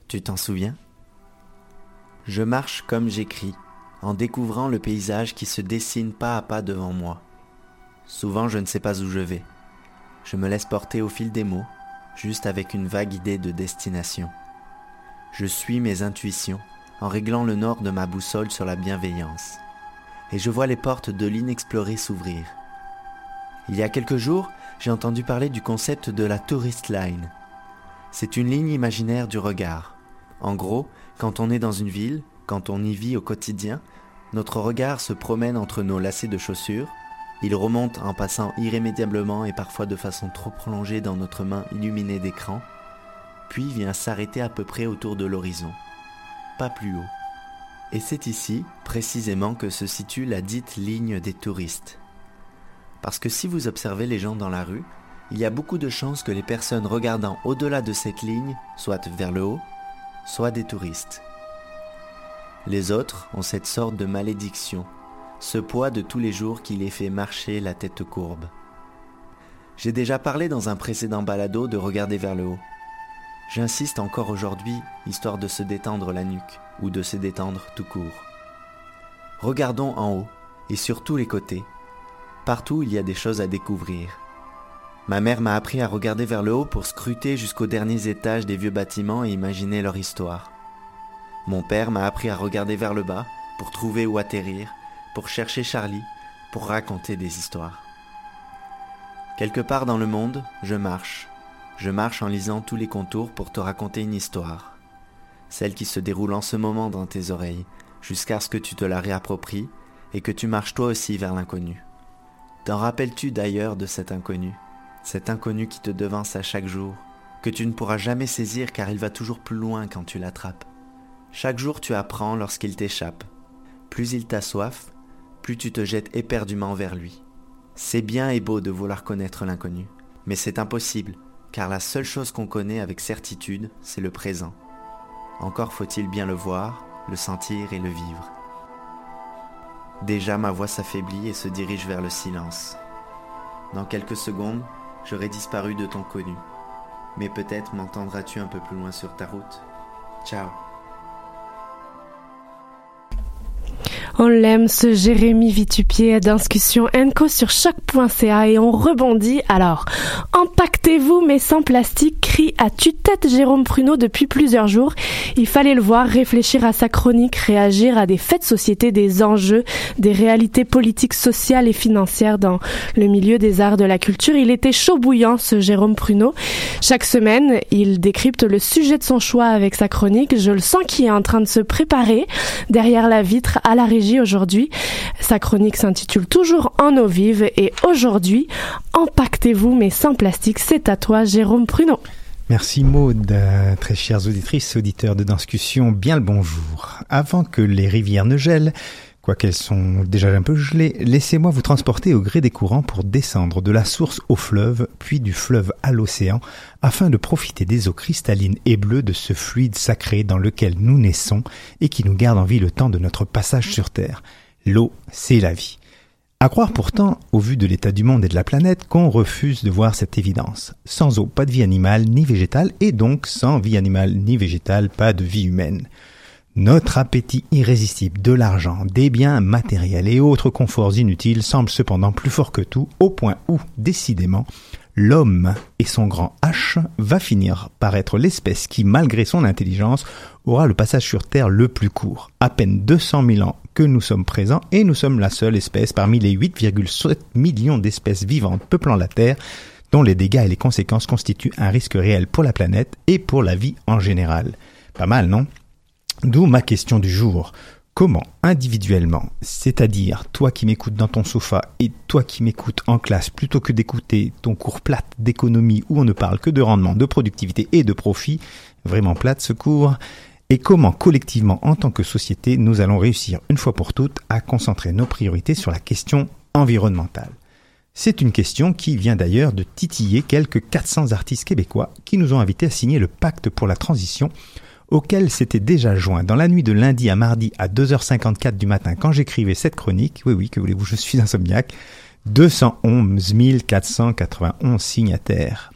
tu t'en souviens ? Je marche comme j'écris, en découvrant le paysage qui se dessine pas à pas devant moi. Souvent, je ne sais pas où je vais. Je me laisse porter au fil des mots, juste avec une vague idée de destination. Je suis mes intuitions en réglant le nord de ma boussole sur la bienveillance. Et je vois les portes de l'inexploré s'ouvrir. Il y a quelques jours, j'ai entendu parler du concept de la tourist line. C'est une ligne imaginaire du regard. En gros, quand on est dans une ville, quand on y vit au quotidien, notre regard se promène entre nos lacets de chaussures. Il remonte en passant irrémédiablement et parfois de façon trop prolongée dans notre main illuminée d'écran, puis vient s'arrêter à peu près autour de l'horizon, pas plus haut. Et c'est ici, précisément, que se situe la dite ligne des touristes. Parce que si vous observez les gens dans la rue, il y a beaucoup de chances que les personnes regardant au-delà de cette ligne soient vers le haut, soit des touristes. Les autres ont cette sorte de malédiction, ce poids de tous les jours qui les fait marcher la tête courbe. J'ai déjà parlé dans un précédent balado de regarder vers le haut. J'insiste encore aujourd'hui, histoire de se détendre la nuque, ou de se détendre tout court. Regardons en haut, et sur tous les côtés. Partout, il y a des choses à découvrir. Ma mère m'a appris à regarder vers le haut pour scruter jusqu'aux derniers étages des vieux bâtiments et imaginer leur histoire. Mon père m'a appris à regarder vers le bas, pour trouver où atterrir, pour chercher Charlie, pour raconter des histoires. Quelque part dans le monde, je marche en lisant tous les contours pour te raconter une histoire, celle qui se déroule en ce moment dans tes oreilles, jusqu'à ce que tu te la réappropries et que tu marches toi aussi vers l'inconnu. T'en rappelles-tu d'ailleurs de cet inconnu qui te devance à chaque jour, que tu ne pourras jamais saisir car il va toujours plus loin quand tu l'attrapes. Chaque jour tu apprends lorsqu'il t'échappe. Plus il t'assoiffe, plus tu te jettes éperdument vers lui. C'est bien et beau de vouloir connaître l'inconnu, mais c'est impossible, car la seule chose qu'on connaît avec certitude, c'est le présent. Encore faut-il bien le voir, le sentir et le vivre. Déjà, ma voix s'affaiblit et se dirige vers le silence. Dans quelques secondes, j'aurai disparu de ton connu. Mais peut-être m'entendras-tu un peu plus loin sur ta route. Ciao. On l'aime, ce Jérémy Vitupier à Danscussion & Co sur Choc.ca et on rebondit. Alors, impactez-vous mais sans plastique, crie à tue-tête Jérôme Pruneau depuis plusieurs jours. Il fallait le voir, réfléchir à sa chronique, réagir à des faits de société, des enjeux, des réalités politiques, sociales et financières dans le milieu des arts de la culture. Il était chaud bouillant, ce Jérôme Pruneau. Chaque semaine, il décrypte le sujet de son choix avec sa chronique. Je le sens qui est en train de se préparer derrière la vitre à la régie aujourd'hui. Sa chronique s'intitule toujours En eau vive et aujourd'hui, impactez-vous mais sans plastique. C'est à toi Jérôme Pruneau. Merci Maud, très chères auditrices, auditeurs de Danscussion, bien le bonjour. Avant que les rivières ne gèlent, quoiqu'elles sont déjà un peu gelées, laissez-moi vous transporter au gré des courants pour descendre de la source au fleuve, puis du fleuve à l'océan, afin de profiter des eaux cristallines et bleues de ce fluide sacré dans lequel nous naissons et qui nous garde en vie le temps de notre passage sur Terre. L'eau, c'est la vie. À croire pourtant, au vu de l'état du monde et de la planète, qu'on refuse de voir cette évidence. Sans eau, pas de vie animale ni végétale, et donc sans vie animale ni végétale, pas de vie humaine. Notre appétit irrésistible de l'argent, des biens matériels et autres conforts inutiles semble cependant plus fort que tout, au point où, décidément, l'homme et son grand H va finir par être l'espèce qui, malgré son intelligence, aura le passage sur Terre le plus court. À peine 200 000 ans que nous sommes présents et nous sommes la seule espèce parmi les 8,7 millions d'espèces vivantes peuplant la Terre dont les dégâts et les conséquences constituent un risque réel pour la planète et pour la vie en général. Pas mal, non ? D'où ma question du jour. Comment, individuellement, c'est-à-dire toi qui m'écoutes dans ton sofa et toi qui m'écoutes en classe, plutôt que d'écouter ton cours plate d'économie où on ne parle que de rendement, de productivité et de profit, vraiment plate ce cours, et comment collectivement, en tant que société, nous allons réussir une fois pour toutes à concentrer nos priorités sur la question environnementale. C'est une question qui vient d'ailleurs de titiller quelques 400 artistes québécois qui nous ont invités à signer le pacte pour la transition auquel s'était déjà joint dans la nuit de lundi à mardi à 2h54 du matin quand j'écrivais cette chronique, oui que voulez-vous, je suis insomniaque, 211 491 signataires.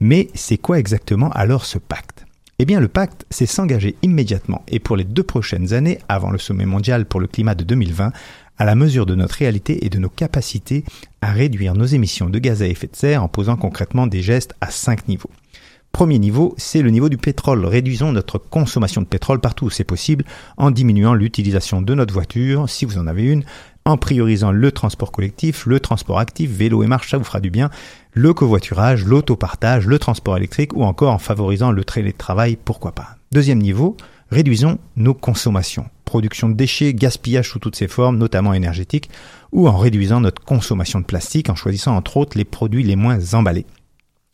Mais c'est quoi exactement alors ce pacte ? Eh bien le pacte, c'est s'engager immédiatement et pour les 2 prochaines années, avant le sommet mondial pour le climat de 2020, à la mesure de notre réalité et de nos capacités à réduire nos émissions de gaz à effet de serre en posant concrètement des gestes à 5 niveaux. Premier niveau, c'est le niveau du pétrole. Réduisons notre consommation de pétrole partout où c'est possible en diminuant l'utilisation de notre voiture, si vous en avez une, en priorisant le transport collectif, le transport actif, vélo et marche, ça vous fera du bien, le covoiturage, l'autopartage, le transport électrique ou encore en favorisant le télétravail, pourquoi pas. Deuxième niveau, réduisons nos consommations. Production de déchets, gaspillage sous toutes ses formes, notamment énergétiques, ou en réduisant notre consommation de plastique en choisissant entre autres les produits les moins emballés.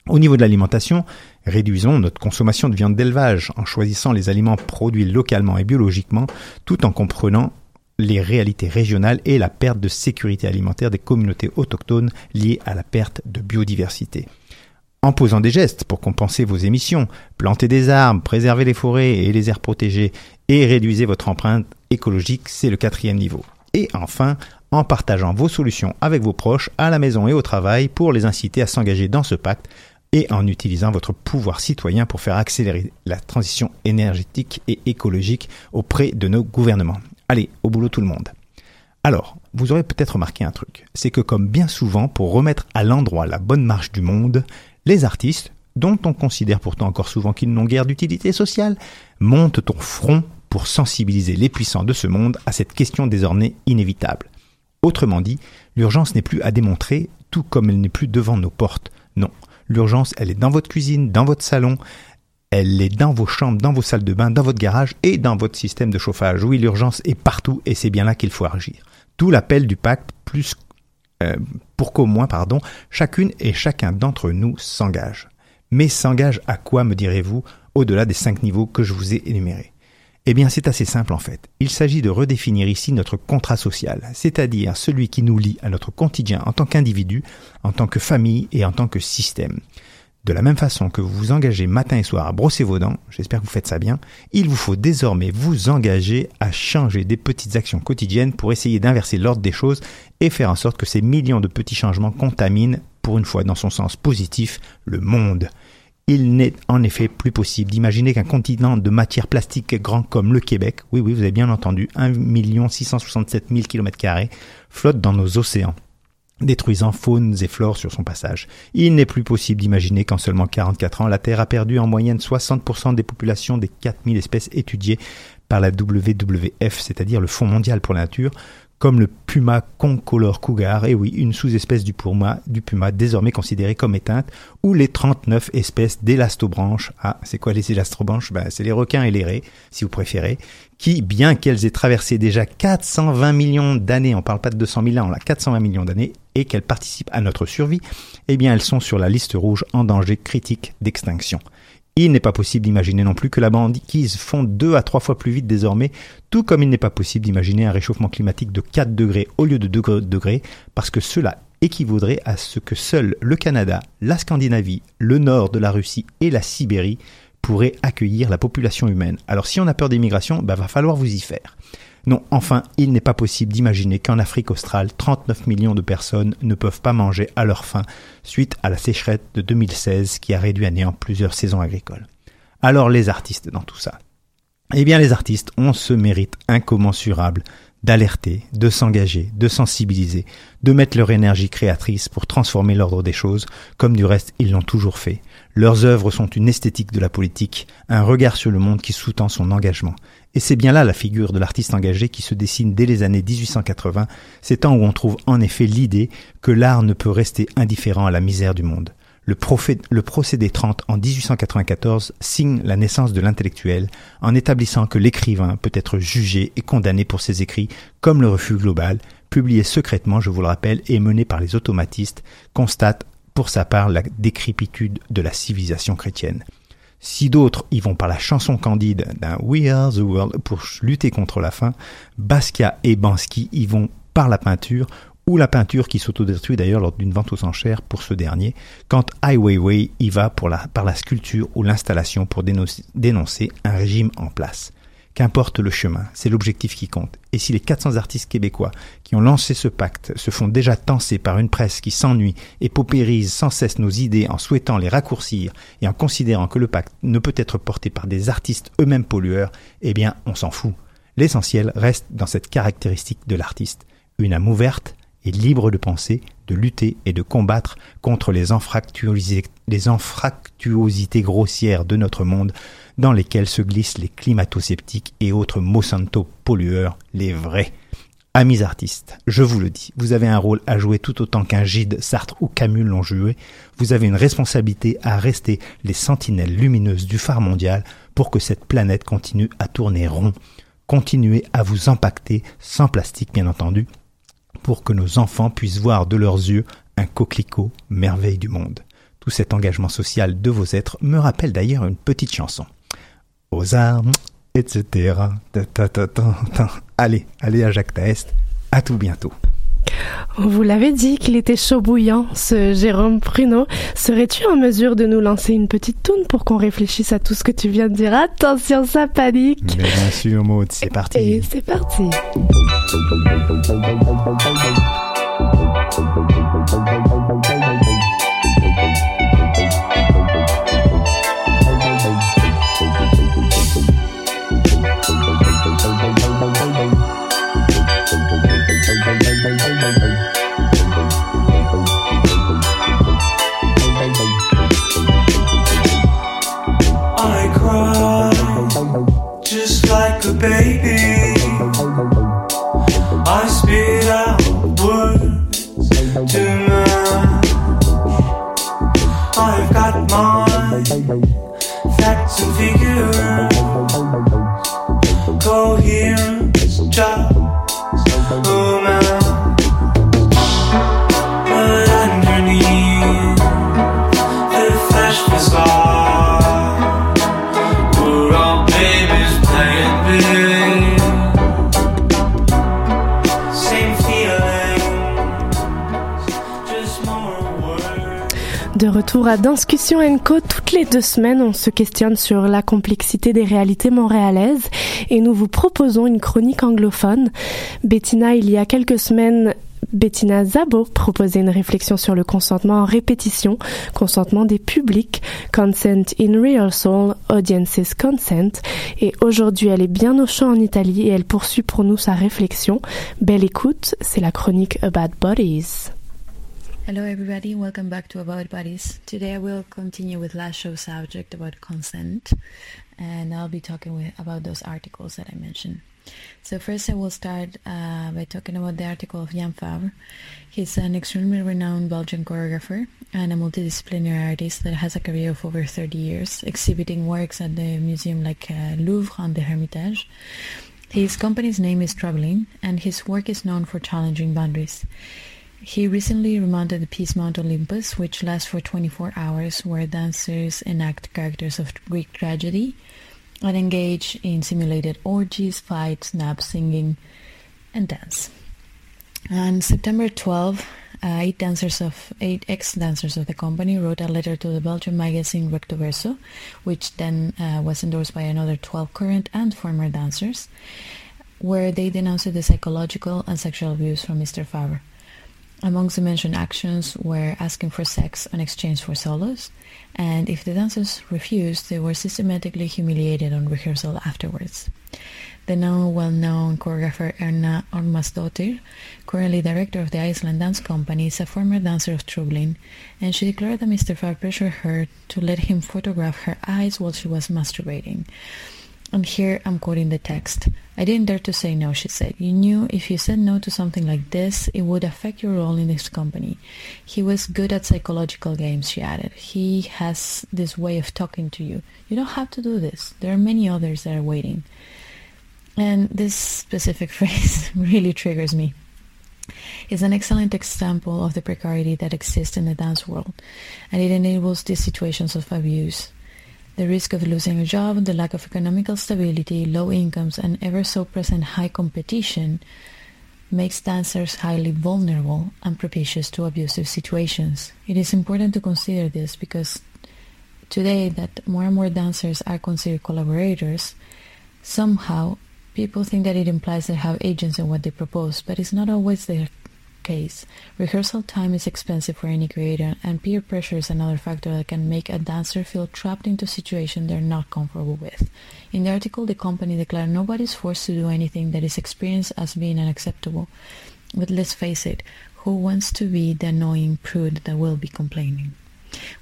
Au niveau de l'alimentation, réduisons notre consommation de viande d'élevage en choisissant les aliments produits localement et biologiquement, tout en comprenant les réalités régionales et la perte de sécurité alimentaire des communautés autochtones liée à la perte de biodiversité. En posant des gestes pour compenser vos émissions, plantez des arbres, préservez les forêts et les aires protégées et réduisez votre empreinte écologique, c'est le 4e niveau. Et enfin, en partageant vos solutions avec vos proches à la maison et au travail pour les inciter à s'engager dans ce pacte, et en utilisant votre pouvoir citoyen pour faire accélérer la transition énergétique et écologique auprès de nos gouvernements. Allez, au boulot tout le monde. Alors, vous aurez peut-être remarqué un truc, c'est que comme bien souvent, pour remettre à l'endroit la bonne marche du monde, les artistes, dont on considère pourtant encore souvent qu'ils n'ont guère d'utilité sociale, montent au front pour sensibiliser les puissants de ce monde à cette question désormais inévitable. Autrement dit, l'urgence n'est plus à démontrer, tout comme elle n'est plus devant nos portes, non. L'urgence, elle est dans votre cuisine, dans votre salon, elle est dans vos chambres, dans vos salles de bain, dans votre garage et dans votre système de chauffage. Oui, l'urgence est partout et c'est bien là qu'il faut agir. Tout l'appel du pacte, pour qu'au moins, chacune et chacun d'entre nous s'engage. Mais s'engage à quoi, me direz-vous, au-delà des 5 niveaux que je vous ai énumérés ? Eh bien, c'est assez simple en fait. Il s'agit de redéfinir ici notre contrat social, c'est-à-dire celui qui nous lie à notre quotidien en tant qu'individu, en tant que famille et en tant que système. De la même façon que vous vous engagez matin et soir à brosser vos dents, j'espère que vous faites ça bien, il vous faut désormais vous engager à changer des petites actions quotidiennes pour essayer d'inverser l'ordre des choses et faire en sorte que ces millions de petits changements contaminent, pour une fois dans son sens positif, le monde. Il n'est en effet plus possible d'imaginer qu'un continent de matière plastique grand comme le Québec, oui, vous avez bien entendu, 1 667 000 km2, flotte dans nos océans, détruisant faunes et flores sur son passage. Il n'est plus possible d'imaginer qu'en seulement 44 ans, la Terre a perdu en moyenne 60% des populations des 4000 espèces étudiées par la WWF, c'est-à-dire le Fonds mondial pour la nature, comme le puma concolore cougar, et oui, une sous-espèce du puma désormais considérée comme éteinte, ou les 39 espèces d'élastobranches. Ah, c'est quoi les élastobranches ? Ben, c'est les requins et les raies, si vous préférez, qui, bien qu'elles aient traversé déjà 420 millions d'années, on ne parle pas de 200 000 ans, là, 420 millions d'années, et qu'elles participent à notre survie, eh bien elles sont sur la liste rouge en danger critique d'extinction. Il n'est pas possible d'imaginer non plus que la banquise fonde 2 à 3 fois plus vite désormais, tout comme il n'est pas possible d'imaginer un réchauffement climatique de 4 degrés au lieu de 2 degrés, parce que cela équivaudrait à ce que seuls le Canada, la Scandinavie, le nord de la Russie et la Sibérie pourraient accueillir la population humaine. Alors si on a peur des migrations, va falloir vous y faire. Non, enfin, il n'est pas possible d'imaginer qu'en Afrique australe, 39 millions de personnes ne peuvent pas manger à leur faim suite à la sécheresse de 2016 qui a réduit à néant plusieurs saisons agricoles. Alors les artistes dans tout ça ? Eh bien les artistes ont ce mérite incommensurable d'alerter, de s'engager, de sensibiliser, de mettre leur énergie créatrice pour transformer l'ordre des choses, comme du reste ils l'ont toujours fait. Leurs œuvres sont une esthétique de la politique, un regard sur le monde qui sous-tend son engagement. Et c'est bien là la figure de l'artiste engagé qui se dessine dès les années 1880, ces temps où on trouve en effet l'idée que l'art ne peut rester indifférent à la misère du monde. Le procédé 30 en 1894 signe la naissance de l'intellectuel en établissant que l'écrivain peut être jugé et condamné pour ses écrits, comme le Refus global, publié secrètement, je vous le rappelle, et mené par les automatistes, constate pour sa part la décrépitude de la civilisation chrétienne. Si d'autres y vont par la chanson candide d'un We Are the World pour lutter contre la faim, Basquiat et Banksy y vont par la peinture, ou la peinture qui s'autodétruit d'ailleurs lors d'une vente aux enchères pour ce dernier, quand Ai Weiwei y va par la sculpture ou l'installation pour dénoncer un régime en place. Qu'importe le chemin, c'est l'objectif qui compte. Et si les 400 artistes québécois qui ont lancé ce pacte se font déjà tancer par une presse qui s'ennuie et paupérise sans cesse nos idées en souhaitant les raccourcir et en considérant que le pacte ne peut être porté par des artistes eux-mêmes pollueurs, eh bien on s'en fout. L'essentiel reste dans cette caractéristique de l'artiste. Une âme ouverte et libre de penser, de lutter et de combattre contre les anfractuosités grossières de notre monde dans lesquelles se glissent les climato-sceptiques et autres Monsanto pollueurs, les vrais. Amis artistes, je vous le dis, vous avez un rôle à jouer tout autant qu'un Gide, Sartre ou Camus l'ont joué. Vous avez une responsabilité à rester les sentinelles lumineuses du phare mondial pour que cette planète continue à tourner rond. Continuez à vous impacter, sans plastique bien entendu, pour que nos enfants puissent voir de leurs yeux un coquelicot, merveille du monde. Tout cet engagement social de vos êtres me rappelle d'ailleurs une petite chanson. Aux armes, etc. Allez à Jacques Taest, à tout bientôt. Vous l'avez dit qu'il était chaud bouillant, ce Jérôme Pruneau. Serais-tu en mesure de nous lancer une petite toune pour qu'on réfléchisse à tout ce que tu viens de dire ? Attention, ça panique. Mais bien sûr, Maud, c'est parti. Et c'est parti. Baby, I spit out words too much. I've got my facts and figures, coherence, jobs, romance. But underneath the flesh facade, De retour à Danscussion & Co, toutes les 2 semaines, on se questionne sur la complexité des réalités montréalaises et nous vous proposons une chronique anglophone. Bettina, il y a quelques semaines, Bettina Zabo proposait une réflexion sur le consentement en répétition, consentement des publics, consent in rehearsal, audiences consent. Et aujourd'hui, elle est bien au chaud en Italie et elle poursuit pour nous sa réflexion. Belle écoute, c'est la chronique About Bodies. Hello everybody, welcome back to About Bodies. Today I will continue with last show's subject about consent, and I'll be talking about those articles that I mentioned. So first I will start by talking about the article of Jan Fabre. He's an extremely renowned Belgian choreographer and a multidisciplinary artist that has a career of over 30 years, exhibiting works at the museum like Louvre and the Hermitage. His company's name is Travelling, and his work is known for challenging boundaries. He recently remounted the piece Mount Olympus, which lasts for 24 hours, where dancers enact characters of Greek tragedy and engage in simulated orgies, fights, naps, singing, and dance. On September 12, eight ex-dancers of the company wrote a letter to the Belgian magazine Recto Verso, which then was endorsed by another 12 current and former dancers, where they denounced the psychological and sexual abuse from Mr. Fabre. Amongst the mentioned actions were asking for sex in exchange for solos, and if the dancers refused, they were systematically humiliated on rehearsal afterwards. The now well-known choreographer Erna Ormansdottir, currently director of the Iceland Dance Company, is a former dancer of Troubling, and she declared that Mr. Fabre pressured her to let him photograph her eyes while she was masturbating. And here I'm quoting the text. "I didn't dare to say no," she said. "You knew if you said no to something like this, it would affect your role in this company. He was good at psychological games," she added. "He has this way of talking to you. You don't have to do this. There are many others that are waiting." And this specific phrase really triggers me. It's an excellent example of the precarity that exists in the dance world, and it enables these situations of abuse. The risk of losing a job, the lack of economical stability, low incomes, and ever-so-present high competition makes dancers highly vulnerable and propitious to abusive situations. It is important to consider this because today that more and more dancers are considered collaborators, somehow people think that it implies they have agents in what they propose, but it's not always the case. Rehearsal time is expensive for any creator, and peer pressure is another factor that can make a dancer feel trapped into a situation they're not comfortable with. In the article, the company declared nobody's forced to do anything that is experienced as being unacceptable. But let's face it, who wants to be the annoying prude that will be complaining?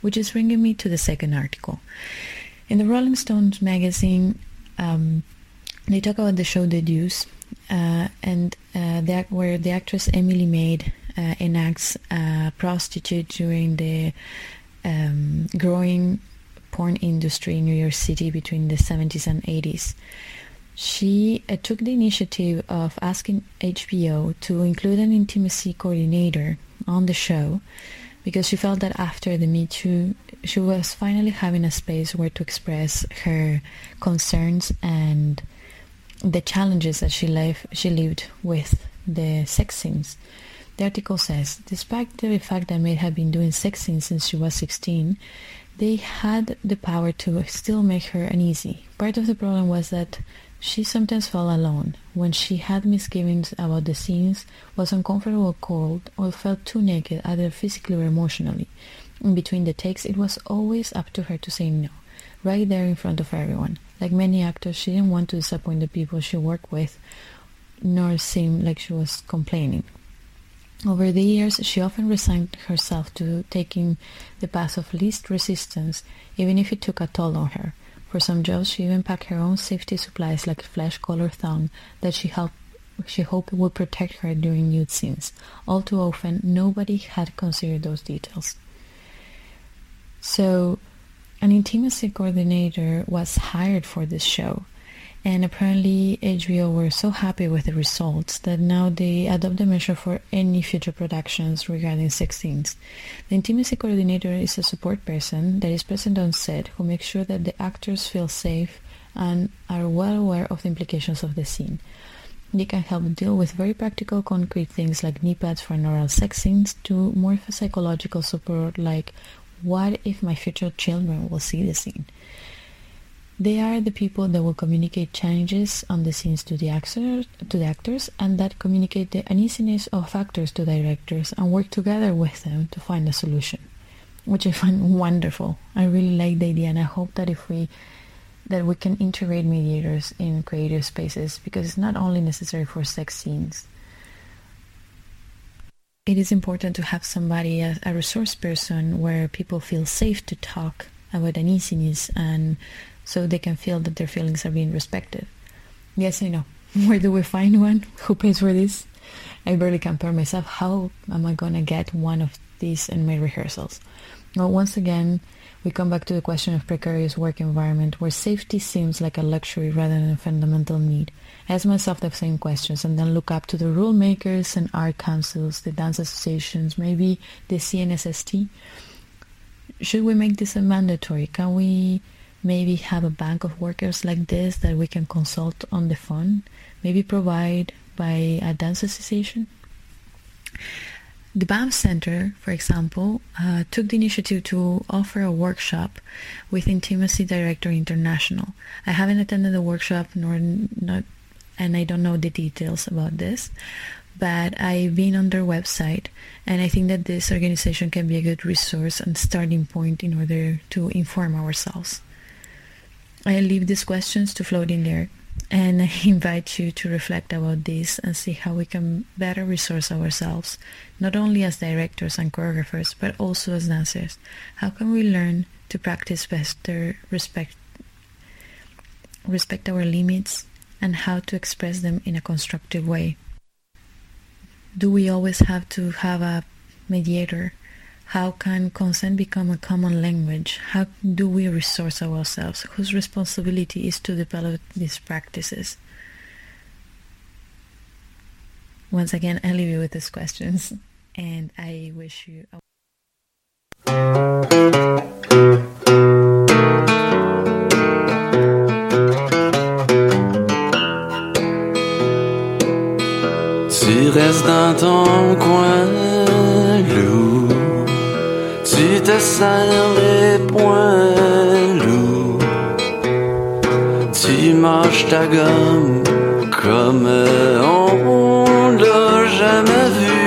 Which is bringing me to the second article. In the Rolling Stones magazine, they talk about the show The Deuce, where the actress Emily Maid enacts a prostitute during the growing porn industry in New York City between the 70s and 80s. She took the initiative of asking HBO to include an intimacy coordinator on the show because she felt that after the Me Too, she was finally having a space where to express her concerns and the challenges that she lived with the sex scenes. The article says, despite the fact that Maid had been doing sex scenes since she was 16, they had the power to still make her uneasy. Part of the problem was that she sometimes felt alone when she had misgivings about the scenes, was uncomfortable or cold, or felt too naked, either physically or emotionally. In between the takes, it was always up to her to say no, right there in front of everyone. Like many actors, she didn't want to disappoint the people she worked with, nor seem like she was complaining. Over the years, she often resigned herself to taking the path of least resistance, even if it took a toll on her. For some jobs, she even packed her own safety supplies like a flesh-colored thong that she hoped would protect her during nude scenes. All too often, nobody had considered those details. So an intimacy coordinator was hired for this show, and apparently HBO were so happy with the results that now they adopt the measure for any future productions regarding sex scenes. The intimacy coordinator is a support person that is present on set who makes sure that the actors feel safe and are well aware of the implications of the scene. They can help deal with very practical, concrete things like knee pads for an oral sex scenes to more psychological support like What if my future children will see the scene? They are the people that will communicate changes on the scenes to the actors, and that communicate the uneasiness of actors to directors and work together with them to find a solution, which I find wonderful. I really like the idea, and I hope that we can integrate mediators in creative spaces, because it's not only necessary for sex scenes. It is important to have somebody, a resource person, where people feel safe to talk about uneasiness, and so they can feel that their feelings are being respected. Yes, I know. Where do we find one? Who pays for this? I barely can compare myself. How am I going to get one of these in my rehearsals? Well, once again, we come back to the question of precarious work environment, where safety seems like a luxury rather than a fundamental need. I ask myself the same questions and then look up to the rule makers and art councils, the dance associations, maybe the CNSST. Should we make this a mandatory? Can we maybe have a bank of workers like this that we can consult on the phone? Maybe provide by a dance association? The BAM Center, for example, took the initiative to offer a workshop with Intimacy Director International. I haven't attended the workshop, and I don't know the details about this, but I've been on their website, and I think that this organization can be a good resource and starting point in order to inform ourselves. I leave these questions to float in there, and I invite you to reflect about this and see how we can better resource ourselves, not only as directors and choreographers, but also as dancers. How can we learn to practice better, respect our limits, and how to express them in a constructive way? Do we always have to have a mediator? How can consent become a common language? How do we resource ourselves? Whose responsibility is to develop these practices? Once again, I leave you with these questions, and I wish you Tu restes dans ton coin loup. Tu te serres les poings lourds. Tu manges ta gomme comme on l'a jamais vu.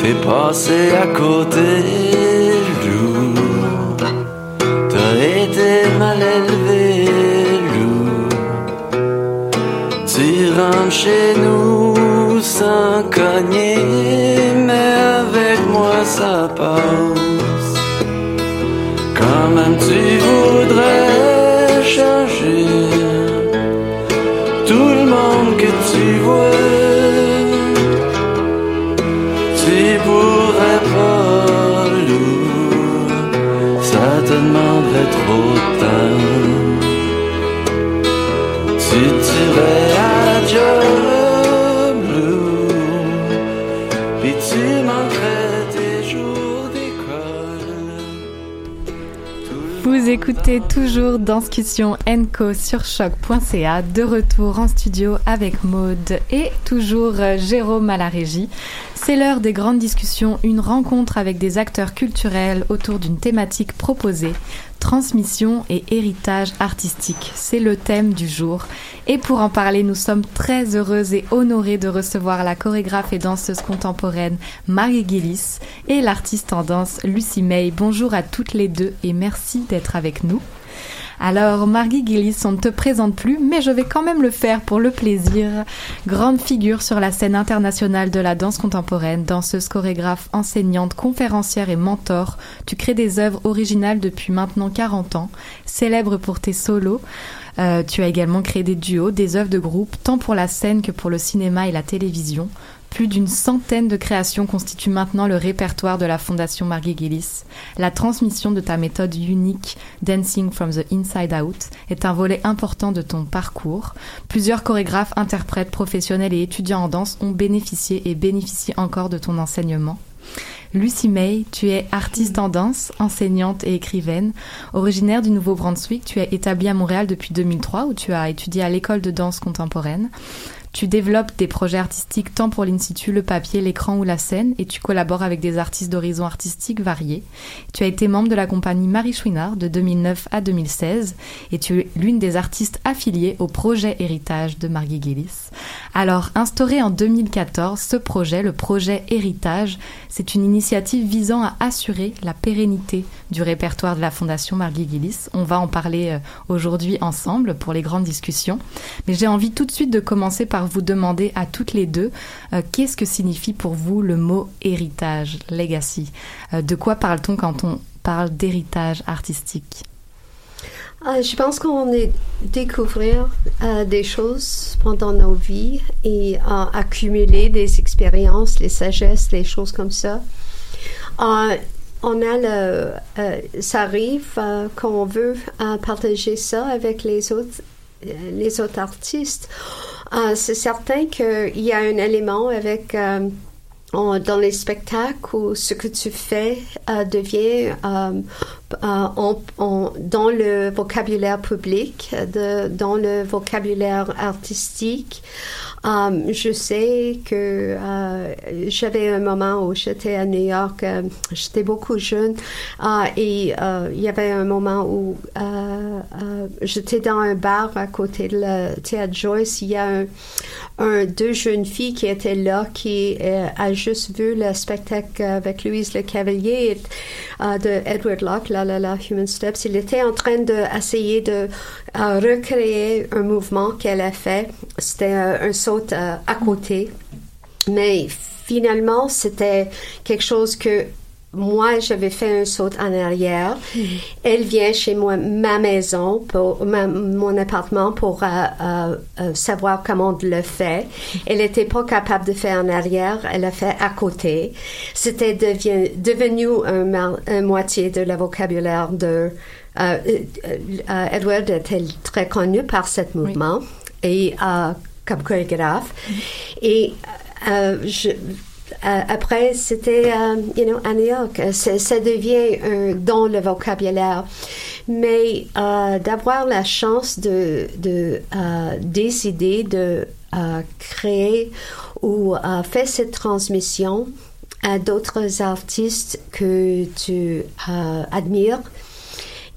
T'es passé à côté lourd. T'as été mal élevé lourd. Tu rentres chez nous sans cogner, ça passe. Quand même tu voudrais changer tout le monde que tu vois. Tu pourrais pas louer, ça te demanderait trop de temps. Si tu dirais adieu, vous écoutez toujours Danscussion & Co sur Choc.ca, de retour en studio avec Maude et toujours Jérôme à la régie. C'est l'heure des grandes discussions, une rencontre avec des acteurs culturels autour d'une thématique proposée, transmission et héritage artistique. C'est le thème du jour. Et pour en parler, nous sommes très heureuses et honorées de recevoir la chorégraphe et danseuse contemporaine Margie Gillis et l'artiste en danse Lucy May. Bonjour à toutes les deux et merci d'être avec nous. Alors, Margie Gillis, on ne te présente plus, mais je vais quand même le faire pour le plaisir. Grande figure sur la scène internationale de la danse contemporaine, danseuse, chorégraphe, enseignante, conférencière et mentor, tu crées des œuvres originales depuis maintenant 40 ans, célèbre pour tes solos. Tu as également créé des duos, des œuvres de groupe, tant pour la scène que pour le cinéma et la télévision. Plus d'une centaine de créations constituent maintenant le répertoire de la Fondation Margie Gillis. La transmission de ta méthode unique, Dancing from the Inside Out, est un volet important de ton parcours. Plusieurs chorégraphes, interprètes, professionnels et étudiants en danse ont bénéficié et bénéficient encore de ton enseignement. Lucy May, tu es artiste en danse, enseignante et écrivaine. Originaire du Nouveau-Brunswick, tu es établie à Montréal depuis 2003 où tu as étudié à l'école de danse contemporaine. Tu développes des projets artistiques tant pour l'Institut, le papier, l'écran ou la scène et tu collabores avec des artistes d'horizons artistiques variés. Tu as été membre de la compagnie Marie Chouinard de 2009 à 2016 et tu es l'une des artistes affiliées au projet Héritage de Margie Gillis. Alors, instauré en 2014, ce projet, le projet Héritage, c'est une initiative visant à assurer la pérennité du répertoire de la Fondation Margie Gillis. On va en parler aujourd'hui ensemble pour les grandes discussions. Mais j'ai envie tout de suite de commencer par vous demander à toutes les deux qu'est-ce que signifie pour vous le mot héritage, legacy. De quoi parle-t-on quand on parle d'héritage artistique? Je pense qu'on est découvrir des choses pendant nos vies et accumuler des expériences, les sagesses, les choses comme ça. On a ça arrive qu'on veut partager ça avec les autres artistes. C'est certain qu'il y a un élément avec dans les spectacles où ce que tu fais devient dans le vocabulaire public, dans le vocabulaire artistique. Je sais que j'avais un moment où j'étais à New York, j'étais beaucoup jeune, et il y avait un moment où j'étais dans un bar à côté de le Théâtre Joyce. Il y a deux jeunes filles qui étaient là, qui a juste vu le spectacle avec Louise Le Cavalier de Edward Locke, La Human Steps. Il était en train d'essayer de recréer un mouvement qu'elle a fait. C'était un saut à côté. Mais finalement, c'était quelque chose que moi, j'avais fait un saut en arrière. Elle vient chez moi, ma maison, mon appartement, pour savoir comment on le fait. Elle n'était pas capable de faire en arrière. Elle l'a fait à côté. C'était devenu un moitié de la vocabulaire de... Edward était très connu par ce mouvement, oui. Et comme chorégraphe. Et après, c'était, à New York. Ça devient dans le vocabulaire. Mais d'avoir la chance de décider de créer ou faire cette transmission à d'autres artistes que tu admires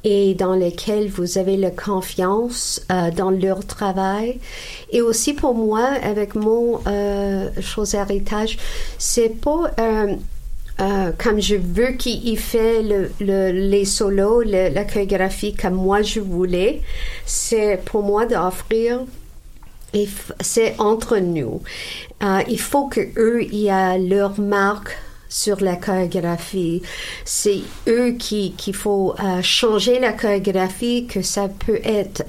et dans lesquels vous avez la confiance dans leur travail. Et aussi pour moi, avec mon chose héritage, c'est pas comme je veux qu'il fait les solos, la chorégraphie comme moi je voulais. C'est pour moi d'offrir, et c'est entre nous. Il faut qu'eux, y a leur marque sur la chorégraphie. C'est eux qui faut changer la chorégraphie, que ça peut être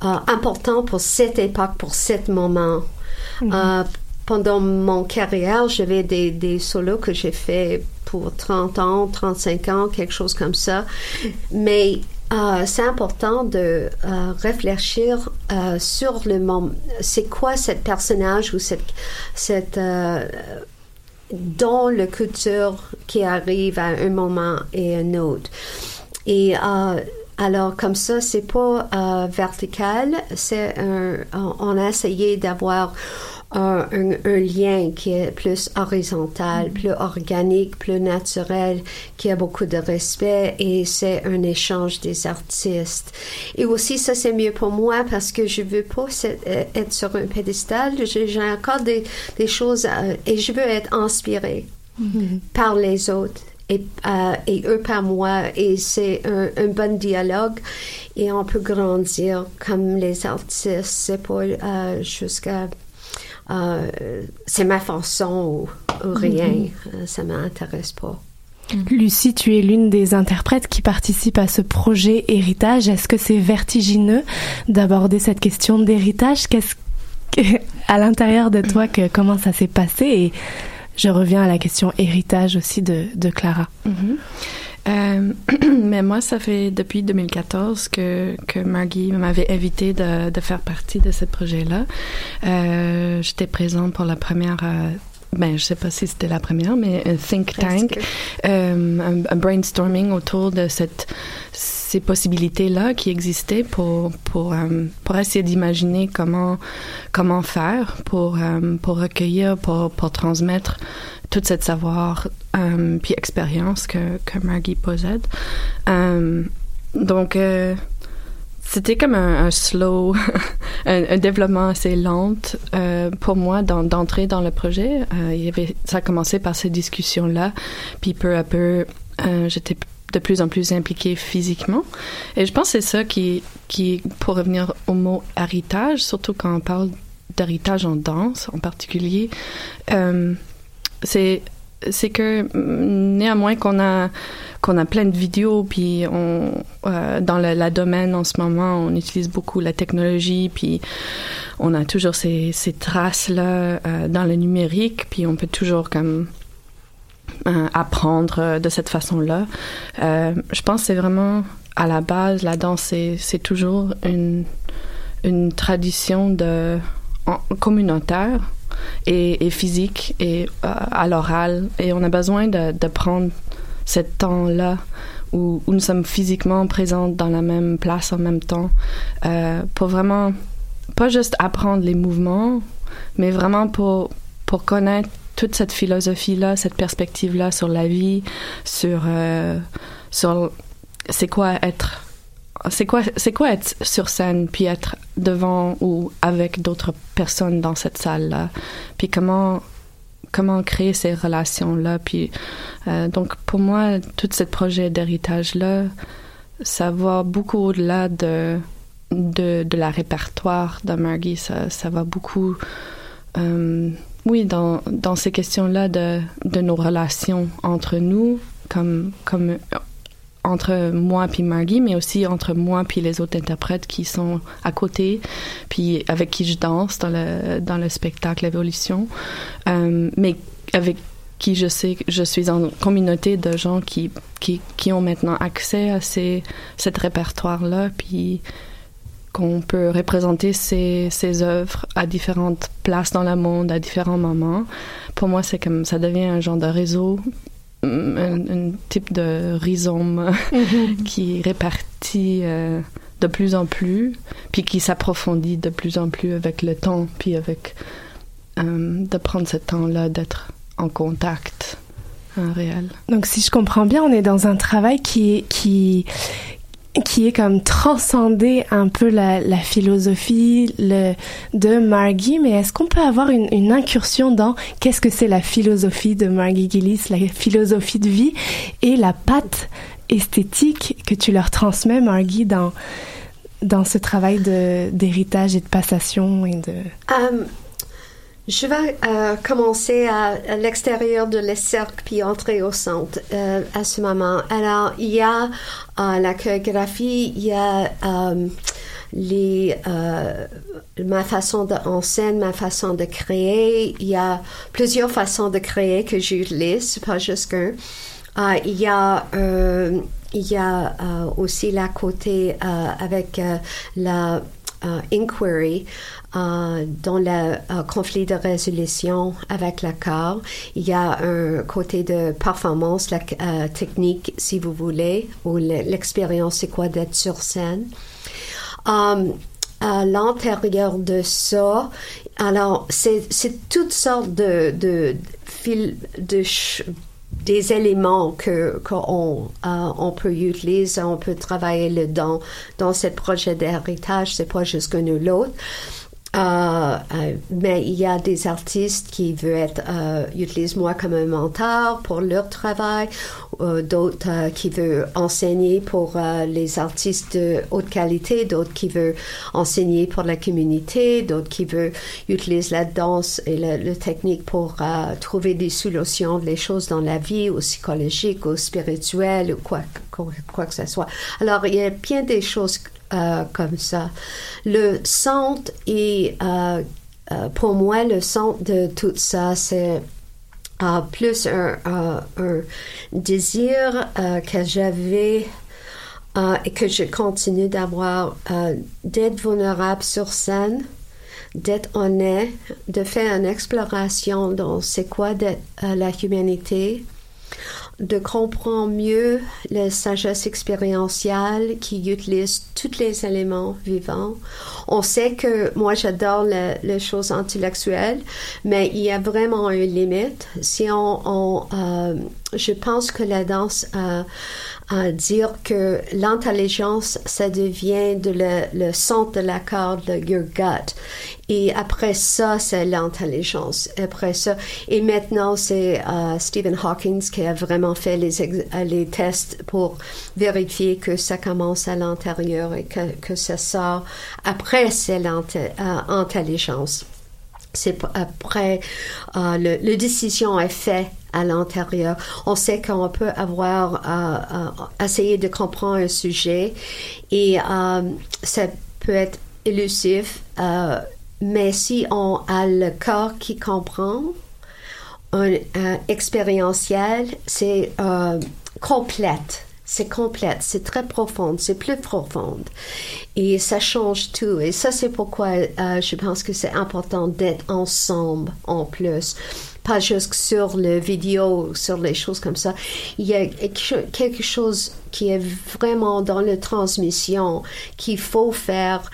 important pour cette époque, pour cet moment. Mm-hmm. Pendant mon carrière, j'avais des solos que j'ai fait pour 30 ans, 35 ans, quelque chose comme ça. Mais c'est important de réfléchir sur le moment. C'est quoi ce personnage ou cette dans la culture qui arrive à un moment et un autre. Et alors, comme ça, c'est pas vertical, on a essayé d'avoir un lien qui est plus horizontal, plus organique, plus naturel, qui a beaucoup de respect, et c'est un échange des artistes. Et aussi, ça, c'est mieux pour moi parce que je veux pas être sur un pédestal. J'ai encore des choses et je veux être inspirée par les autres. Et eux par moi, et c'est un bon dialogue, et on peut grandir comme les artistes. C'est pas jusqu'à c'est ma façon ou rien, ça m'intéresse pas. Lucy, tu es l'une des interprètes qui participe à ce projet héritage. Est-ce que c'est vertigineux d'aborder cette question d'héritage? Qu'est-ce à l'intérieur de toi comment ça s'est passé? Et je reviens à la question héritage aussi de Clara. Mais moi, ça fait depuis 2014 que Margie m'avait invitée de faire partie de ce projet-là. J'étais présente pour la première ben, je sais pas si c'était la première, mais un think tank, un brainstorming autour de ces possibilités-là qui existaient pour essayer d'imaginer comment faire pour recueillir, pour transmettre tout ce savoir puis expérience que Margie possède. Donc, c'était comme un slow, un développement assez lent pour moi d'entrer dans le projet. Ça a commencé par ces discussions-là, puis peu à peu, j'étais de plus en plus impliquée physiquement. Et je pense que c'est ça qui, pour revenir au mot héritage, surtout quand on parle d'héritage en danse en particulier, c'est que néanmoins qu'on a plein de vidéos, puis dans la domaine en ce moment, on utilise beaucoup la technologie, puis on a toujours ces traces-là dans le numérique, puis on peut toujours comme apprendre de cette façon-là. Je pense que c'est vraiment, à la base, la danse, c'est toujours une tradition communautaire, et physique et à l'oral, et on a besoin de prendre ce temps-là où nous sommes physiquement présents dans la même place en même temps pour vraiment pas juste apprendre les mouvements, mais vraiment pour connaître toute cette philosophie-là, cette perspective-là sur la vie, sur c'est quoi être sur scène, puis être devant ou avec d'autres personnes dans cette salle-là, puis comment créer ces relations-là, puis donc pour moi, tout ce projet d'héritage-là, ça va beaucoup au-delà de la répertoire de Margie, ça va beaucoup dans ces questions-là de nos relations entre nous, comme entre moi puis Margie, mais aussi entre moi puis les autres interprètes qui sont à côté, puis avec qui je danse dans le spectacle Évolution, mais avec qui je sais que je suis en communauté de gens qui ont maintenant accès à cette répertoire-là, puis qu'on peut représenter ces œuvres à différentes places dans le monde, à différents moments. Pour moi, c'est comme ça devient un genre de réseau, un type de rhizome qui répartit de plus en plus, puis qui s'approfondit de plus en plus avec le temps, puis avec de prendre ce temps-là d'être en contact réel. Donc, si je comprends bien, on est dans un travail qui est comme transcender un peu la philosophie de Margie, mais est-ce qu'on peut avoir une incursion dans qu'est-ce que c'est la philosophie de Margie Gillis, la philosophie de vie et la patte esthétique que tu leur transmets, Margie, dans ce travail d'héritage et de passation et de... Je vais commencer à l'extérieur de les cercles puis entrer au centre à ce moment. Alors, il y a la chorégraphie, il y a ma façon d'être en scène, ma façon de créer. Il y a plusieurs façons de créer que j'utilise, pas juste qu'une. Il y a aussi la côté avec la inquiry, dans le conflit de résolution avec le corps. Il y a un côté de performance, la technique, si vous voulez, ou l'expérience, c'est quoi d'être sur scène. À l'intérieur de ça, alors, c'est toutes sortes des éléments qu'on peut utiliser, on peut travailler dedans, dans ce projet d'héritage, c'est pas juste l'un ou l'autre. Mais il y a des artistes qui utilisent moi comme un mentor pour leur travail, d'autres qui veulent enseigner pour les artistes de haute qualité, d'autres qui veulent enseigner pour la communauté, d'autres qui veulent utiliser la danse et la technique pour trouver des solutions, des choses dans la vie, ou psychologique, ou spirituelle, ou quoi que ce soit. Alors, il y a bien des choses comme ça. Le centre est, pour moi, le centre de tout ça, c'est plus un désir que j'avais et que je continue d'avoir, d'être vulnérable sur scène, d'être honnête, de faire une exploration dans c'est quoi d'être la humanité, de comprendre mieux la sagesse expérientielle qui utilise tous les éléments vivants. On sait que moi, j'adore les choses intellectuelles, mais il y a vraiment une limite. Si je pense que la danse à dire que l'intelligence, ça devient le centre de la corde, le your gut. Et après ça, c'est l'intelligence. Après ça, et maintenant, c'est Stephen Hawking qui a vraiment fait les tests pour vérifier que ça commence à l'intérieur et que ça sort. Après, c'est l'intelligence. C'est après, la décision est faite à l'intérieur. On sait qu'on peut avoir essayé de comprendre un sujet et ça peut être élusif, mais si on a le corps qui comprend, un expérientiel, c'est complète. C'est complète, c'est très profonde, c'est plus profonde. Et ça change tout. Et ça, c'est pourquoi je pense que c'est important d'être ensemble en plus. Pas juste sur les vidéos, sur les choses comme ça. Il y a quelque chose qui est vraiment dans la transmission qu'il faut faire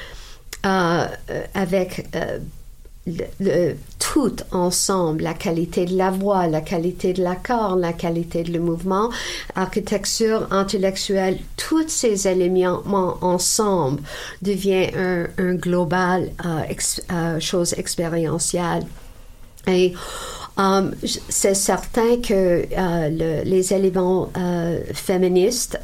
avec... tout ensemble, la qualité de la voix, la qualité de l'accord, la qualité du mouvement, architecture intellectuelle, tous ces éléments ensemble devient un global chose expérientielle. Et c'est certain que les éléments féministes,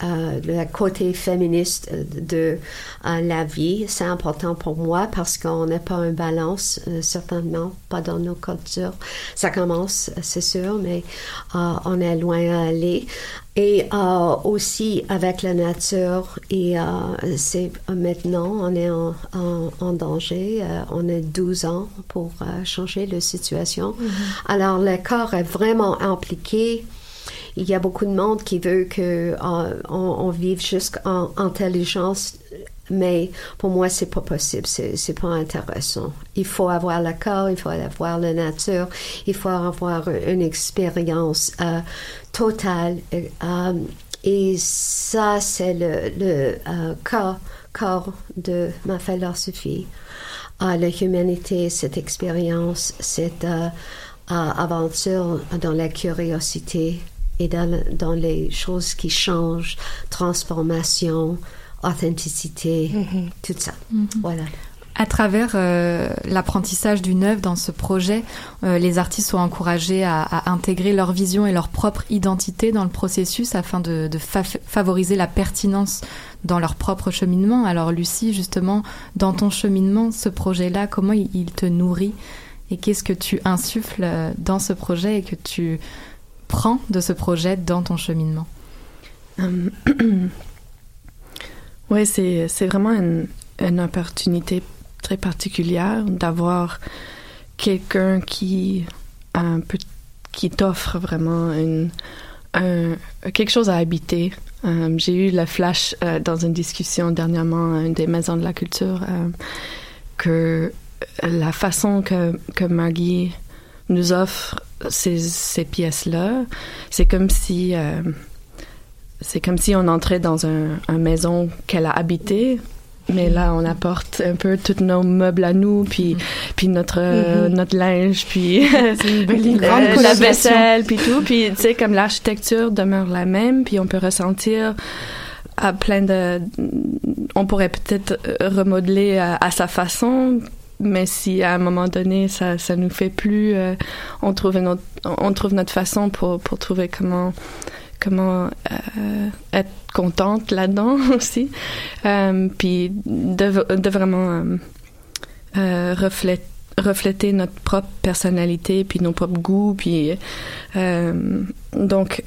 le côté féministe de la vie, c'est important pour moi parce qu'on n'est pas en balance, certainement pas dans nos cultures. Ça commence, c'est sûr, mais on est loin à aller. Et aussi avec la nature, et c'est maintenant, on est en danger, on a 12 ans pour changer la situation. Mm-hmm. Alors, le corps est vraiment impliqué. Il y a beaucoup de monde qui veut qu'on vive jusqu'en intelligence, mais pour moi, c'est pas possible, c'est pas intéressant. Il faut avoir le corps, il faut avoir la nature, il faut avoir une expérience totale. Et ça, c'est le corps de ma philosophie. L'humanité, cette expérience, cette aventure dans la curiosité et dans les choses qui changent, transformation, authenticité, mm-hmm. tout ça. Mm-hmm. Voilà. À travers l'apprentissage d'une œuvre dans ce projet, les artistes sont encouragés à intégrer leur vision et leur propre identité dans le processus afin de favoriser la pertinence dans leur propre cheminement. Alors Lucy, justement, dans ton cheminement, ce projet-là, comment il te nourrit et qu'est-ce que tu insuffles dans ce projet et que tu prends de ce projet dans ton cheminement? Oui, c'est vraiment une opportunité très particulière d'avoir quelqu'un qui t'offre vraiment quelque chose à habiter. J'ai eu le flash dans une discussion dernièrement à une des maisons de la culture que la façon que Margie nous offre ces pièces-là, c'est comme si on entrait dans une maison qu'elle a habitée, mais là, on apporte un peu tous nos meubles à nous, puis notre linge, puis la vaisselle, puis tout. Puis, tu sais, comme l'architecture demeure la même, puis on peut ressentir à plein de... On pourrait peut-être remodeler à sa façon, mais si à un moment donné, ça nous fait plus, on trouve notre façon pour trouver comment être contente là-dedans aussi, puis de vraiment refléter notre propre personnalité, puis nos propres goûts, puis donc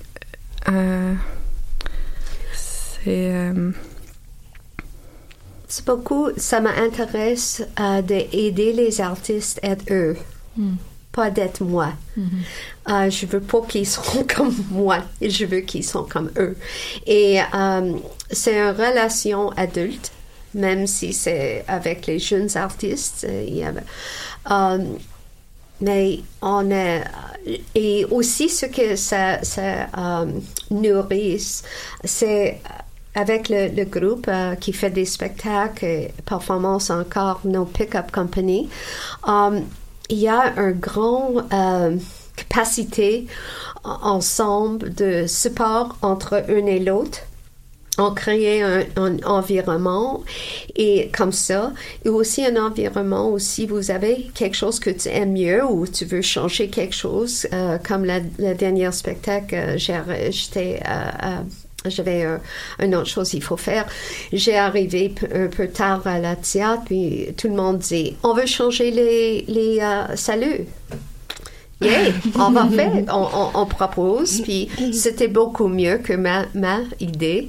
c'est beaucoup, ça m'intéresse d'aider les artistes à être eux. Mm. Pas d'être moi. Mm-hmm. Je veux pas qu'ils soient comme moi. Je veux qu'ils soient comme eux. Et c'est une relation adulte, même si c'est avec les jeunes artistes. Mais on est... Et aussi, ce que ça nourrit, c'est... Avec le groupe qui fait des spectacles et performances encore, nos pick-up company, il y a une grande capacité ensemble de support entre un et l'autre. On crée un environnement et comme ça, et aussi un environnement où si vous avez quelque chose que tu aimes mieux ou tu veux changer quelque chose, comme le dernier spectacle, j'avais une autre chose qu'il faut faire. J'ai arrivé un peu tard à la théâtre, puis tout le monde dit « On veut changer les saluts. » Yeah, on va faire, on propose. Puis c'était beaucoup mieux que ma idée.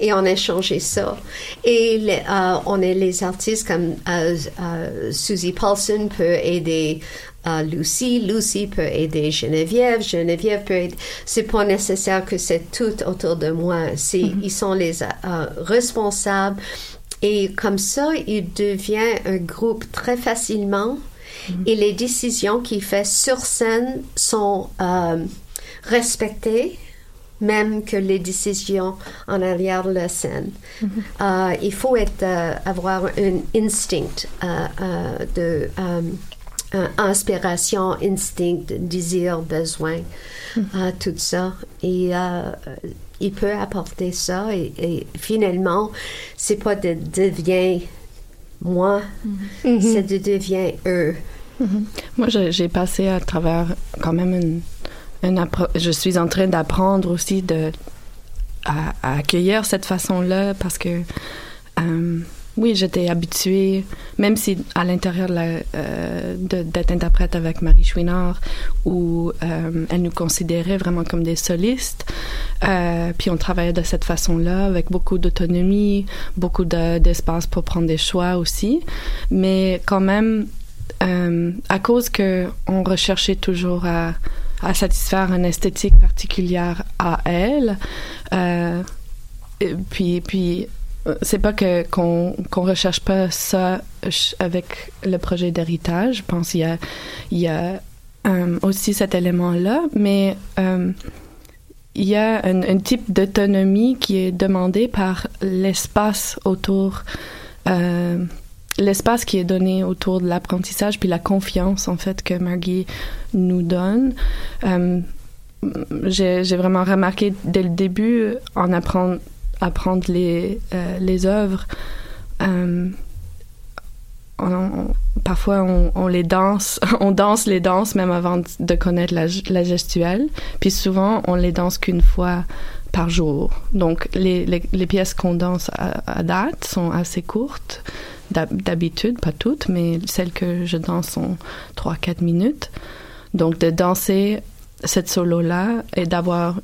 Et on a changé ça. Et on est les artistes comme Susie Paulson peut aider Lucy peut aider Geneviève peut aider. C'est pas nécessaire que c'est tout autour de moi. Ils sont les responsables. Et comme ça, il devient un groupe très facilement. Et les décisions qu'il fait sur scène sont respectées, même que les décisions en arrière de la scène. Il faut avoir un instinct de... inspiration, instinct, désir, besoin, tout ça. Et il peut apporter ça. Et finalement, c'est pas de devient moi, c'est de devient eux. Moi, j'ai passé à travers quand même je suis en train d'apprendre aussi à accueillir cette façon-là parce que... oui, j'étais habituée, même si à l'intérieur d'être interprète avec Marie Chouinard, où elle nous considérait vraiment comme des solistes, puis on travaillait de cette façon-là, avec beaucoup d'autonomie, beaucoup d'espace pour prendre des choix aussi, mais quand même, à cause qu'on recherchait toujours à satisfaire une esthétique particulière à elle, puis c'est pas qu'on recherche pas ça avec le projet d'héritage. Je pense qu'il y a aussi cet élément-là, mais il y a un type d'autonomie qui est demandé par l'espace autour, l'espace qui est donné autour de l'apprentissage, puis la confiance, en fait, que Margie nous donne. J'ai vraiment remarqué dès le début, en apprendre les œuvres, parfois on les danse, on danse les danses même avant de connaître la gestuelle, puis souvent on les danse qu'une fois par jour, donc les pièces qu'on danse à date sont assez courtes d'habitude, pas toutes, mais celles que je danse sont 3-4 minutes, donc de danser cette solo-là et d'avoir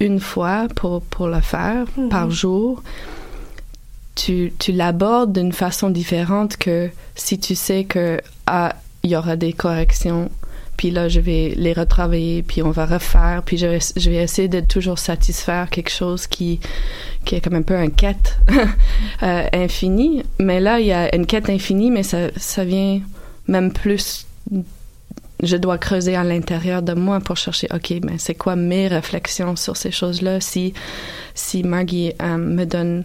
une fois pour le faire, par jour, tu l'abordes d'une façon différente que si tu sais que il y aura des corrections, puis là, je vais les retravailler, puis on va refaire, puis je vais essayer de toujours satisfaire quelque chose qui est comme un peu une quête infinie. Mais là, il y a une quête infinie, mais ça vient même plus... Je dois creuser à l'intérieur de moi pour chercher, OK, ben c'est quoi mes réflexions sur ces choses-là, si Margie me donne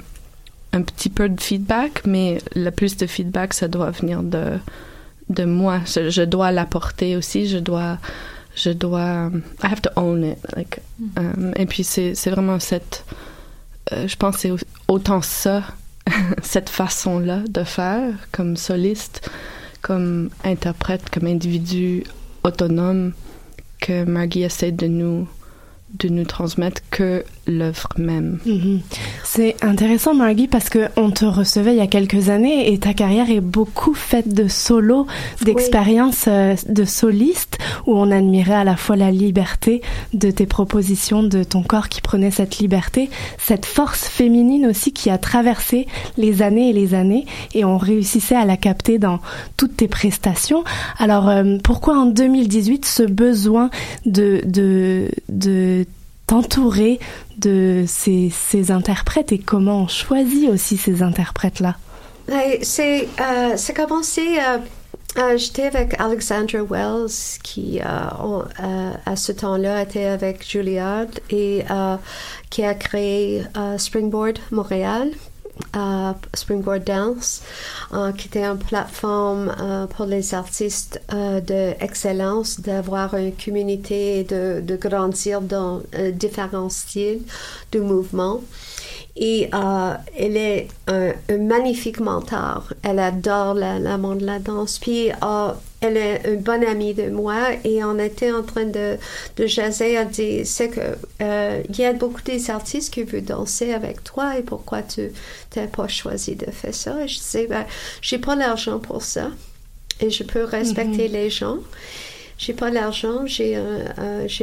un petit peu de feedback, mais le plus de feedback, ça doit venir de moi. Je dois l'apporter aussi, je dois I have to own it. Like, et puis c'est vraiment cette... je pense que c'est autant ça, cette façon-là de faire, comme soliste, comme interprète, comme individu autonome que Margie essaie de nous transmettre que l'œuvre même. C'est intéressant, Margie, parce qu'on te recevait il y a quelques années et ta carrière est beaucoup faite de solos, d'expériences de solistes où on admirait à la fois la liberté de tes propositions, de ton corps qui prenait cette liberté, cette force féminine aussi qui a traversé les années et on réussissait à la capter dans toutes tes prestations. Alors, pourquoi en 2018 ce besoin de t'entourer de ces interprètes et comment on choisit aussi ces interprètes-là? C'est commencé... j'étais avec Alexandra Wells qui, à ce temps-là, était avec Juilliard et qui a créé Springboard Montréal, Springboard Dance, qui était une plateforme pour les artistes d'excellence, d'avoir une communauté et de grandir dans différents styles de mouvement. Et elle est un magnifique mentor. Elle adore le monde de la danse. Puis elle est une bonne amie de moi et on était en train de jaser. Elle dit, c'est que il y a beaucoup des artistes qui veulent danser avec toi et pourquoi tu n'as pas choisi de faire ça? Et je disais, ben, j'ai pas l'argent pour ça et je peux respecter les gens. J'ai pas l'argent, j'ai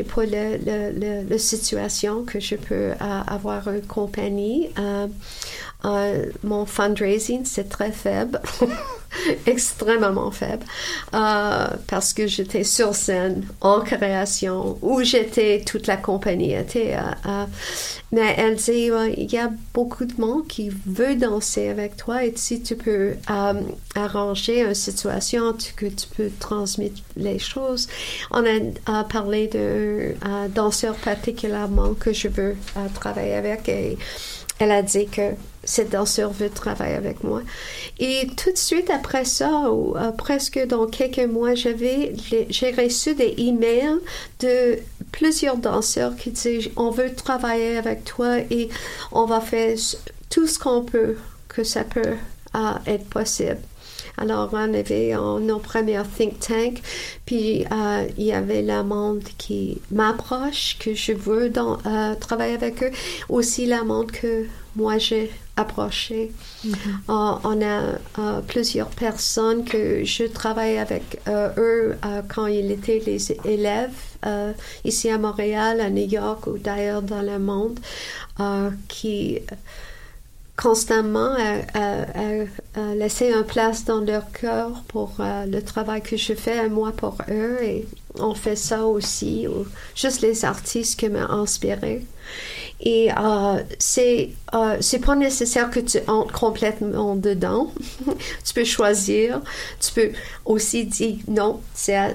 pas la situation que je peux avoir une compagnie. Mon fundraising, c'est très faible, extrêmement faible, parce que j'étais sur scène, en création, où j'étais, toute la compagnie était. Mais elle dit, il y a beaucoup de monde qui veut danser avec toi et si tu peux arranger une situation, que tu peux transmettre les choses. On a parlé d'un danseur particulièrement que je veux travailler avec et elle a dit que cette danseur veut travailler avec moi. Et tout de suite après ça, ou presque dans quelques mois, j'ai reçu des emails de plusieurs danseurs qui disent « On veut travailler avec toi et on va faire tout ce qu'on peut, que ça peut être possible. » Alors, on avait nos premiers think tanks, puis il y avait le monde qui m'approche, que je veux travailler avec eux, aussi le monde que moi j'ai approché. On a plusieurs personnes que je travaille avec eux quand ils étaient les élèves ici à Montréal, à New York ou d'ailleurs dans le monde, qui... constamment à laisser une place dans leur cœur pour le travail que je fais, moi pour eux, et on fait ça aussi, juste les artistes qui m'ont inspiré. Et c'est pas nécessaire que tu entres complètement dedans. Tu peux choisir. Tu peux aussi dire non, ça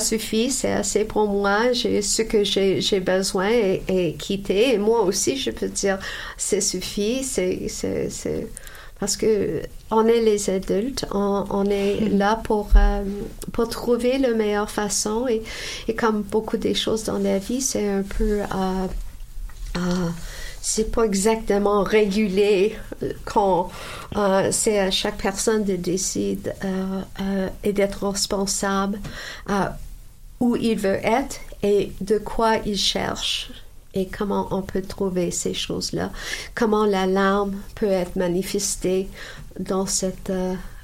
suffit, c'est assez pour moi, j'ai ce que j'ai besoin et quitter. Et moi aussi, je peux dire ça suffit, c'est parce que on est les adultes, on est là pour trouver la meilleure façon et comme beaucoup des choses dans la vie, c'est un peu c'est pas exactement régulé quand c'est à chaque personne de décider et d'être responsable où il veut être et de quoi il cherche et comment on peut trouver ces choses-là, comment la larme peut être manifestée dans cette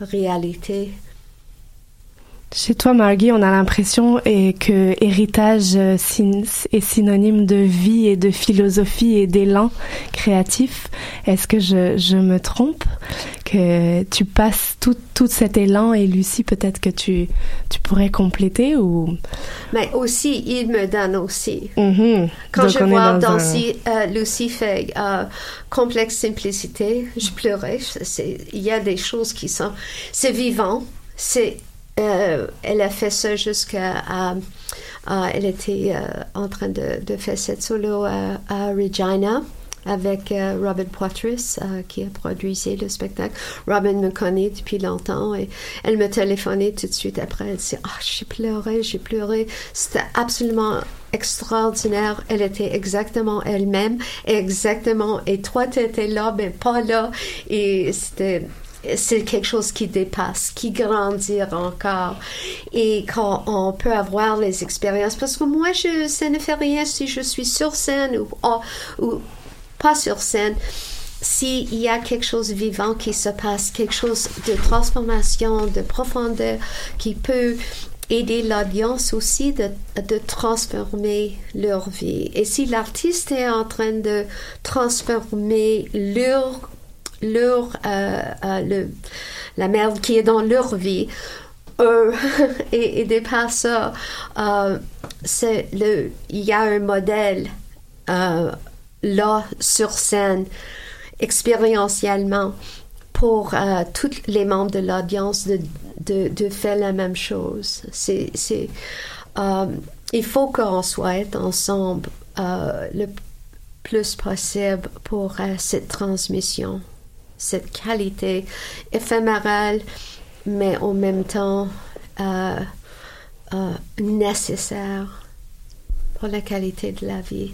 réalité. Chez toi, Margie, on a l'impression que héritage est synonyme de vie et de philosophie et d'élan créatif. Est-ce que je me trompe? Que tu passes tout cet élan et Lucy, peut-être que tu pourrais compléter ou... Mais aussi, il me donne aussi. Quand donc je vois Lucy fait complexe simplicité, je pleurais. Il y a des choses qui sont... C'est vivant, c'est... elle a fait ça jusqu'à... elle était en train de faire cette solo à Regina avec Robin Poitras qui a produisé le spectacle. Robin me connaît depuis longtemps et elle me téléphonait tout de suite après. Elle disait « Ah, oh, j'ai pleuré. » C'était absolument extraordinaire. Elle était exactement elle-même, exactement. Et toi, tu étais là, mais pas là. Et c'était... c'est quelque chose qui dépasse, qui grandit encore. Et quand on peut avoir les expériences, parce que moi, ça ne fait rien si je suis sur scène ou pas sur scène. S'il y a quelque chose de vivant qui se passe, quelque chose de transformation, de profondeur, qui peut aider l'audience aussi de transformer leur vie. Et si l'artiste est en train de transformer la merde qui est dans leur vie et dépasse ça, il y a un modèle là sur scène expérientiellement pour tous les membres de l'audience de faire la même chose. Il faut qu'on soit ensemble le plus possible pour cette transmission, cette qualité éphémérale, mais en même temps nécessaire pour la qualité de la vie.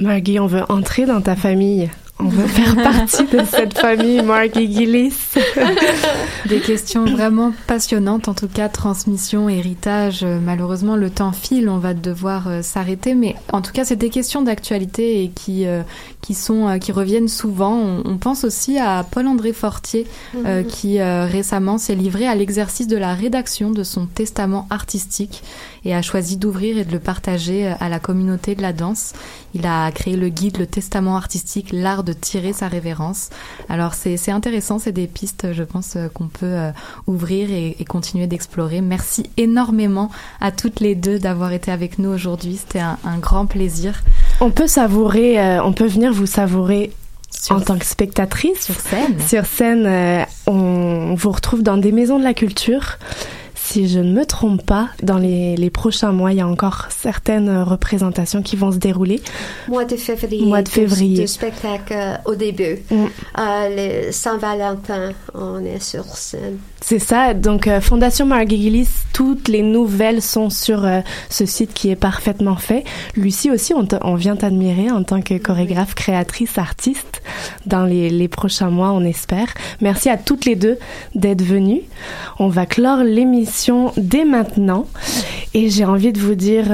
Margie, on veut entrer dans ta famille. On veut faire partie de cette famille, Margie Gillis. Des questions vraiment passionnantes, en tout cas, transmission, héritage. Malheureusement, le temps file, on va devoir s'arrêter. Mais en tout cas, c'est des questions d'actualité et qui reviennent souvent. On pense aussi à Paul-André Fortier, qui récemment s'est livré à l'exercice de la rédaction de son testament artistique et a choisi d'ouvrir et de le partager à la communauté de la danse. Il a créé le guide, le testament artistique, l'art de tirer sa révérence. Alors c'est intéressant, c'est des pistes, je pense, qu'on peut ouvrir et continuer d'explorer. Merci énormément à toutes les deux d'avoir été avec nous aujourd'hui. C'était un grand plaisir. On peut savourer, on peut venir vous savourer en tant que spectatrice. Sur scène. Sur scène, on vous retrouve dans des maisons de la culture. Si je ne me trompe pas, dans les prochains mois, il y a encore certaines représentations qui vont se dérouler. Mois de février. De spectacle au début. Le Saint-Valentin, on est sur scène. C'est ça. Donc, Fondation Margie Gillis, toutes les nouvelles sont sur ce site qui est parfaitement fait. Lucy aussi, on vient t'admirer en tant que chorégraphe, créatrice, artiste. Dans les prochains mois, on espère. Merci à toutes les deux d'être venues. On va clore l'émission dès maintenant, et j'ai envie de vous dire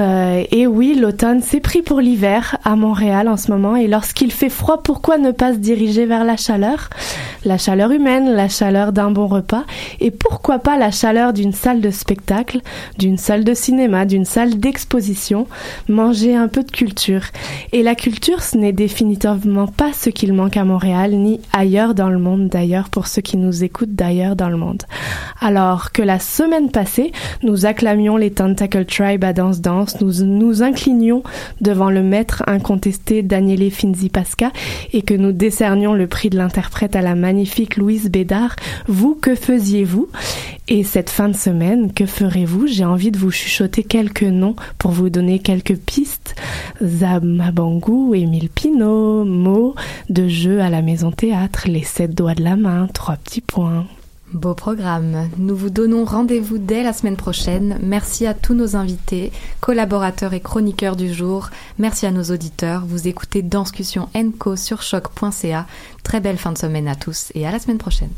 et oui, l'automne s'est pris pour l'hiver à Montréal en ce moment, et lorsqu'il fait froid, pourquoi ne pas se diriger vers la chaleur humaine, la chaleur d'un bon repas, et pourquoi pas la chaleur d'une salle de spectacle, d'une salle de cinéma, d'une salle d'exposition, manger un peu de culture. Et la culture, ce n'est définitivement pas ce qu'il manque à Montréal, ni ailleurs dans le monde d'ailleurs, pour ceux qui nous écoutent d'ailleurs dans le monde. Alors que la semaine passée, nous acclamions les Tentacle Tribe à Danse Danse, nous nous inclinions devant le maître incontesté Daniele Finzi-Pasca et que nous décernions le prix de l'interprète à la magnifique Louise Bédard, vous, que faisiez-vous? Et cette fin de semaine, que ferez-vous? J'ai envie de vous chuchoter quelques noms pour vous donner quelques pistes. Zab Mabangou, Émile Pinault, mots de jeu à la Maison Théâtre, les 7 doigts de la main, 3 petits points. Beau programme. Nous vous donnons rendez-vous dès la semaine prochaine. Merci à tous nos invités, collaborateurs et chroniqueurs du jour. Merci à nos auditeurs. Vous écoutez Danscussion & Co sur Choc.ca. Très belle fin de semaine à tous et à la semaine prochaine.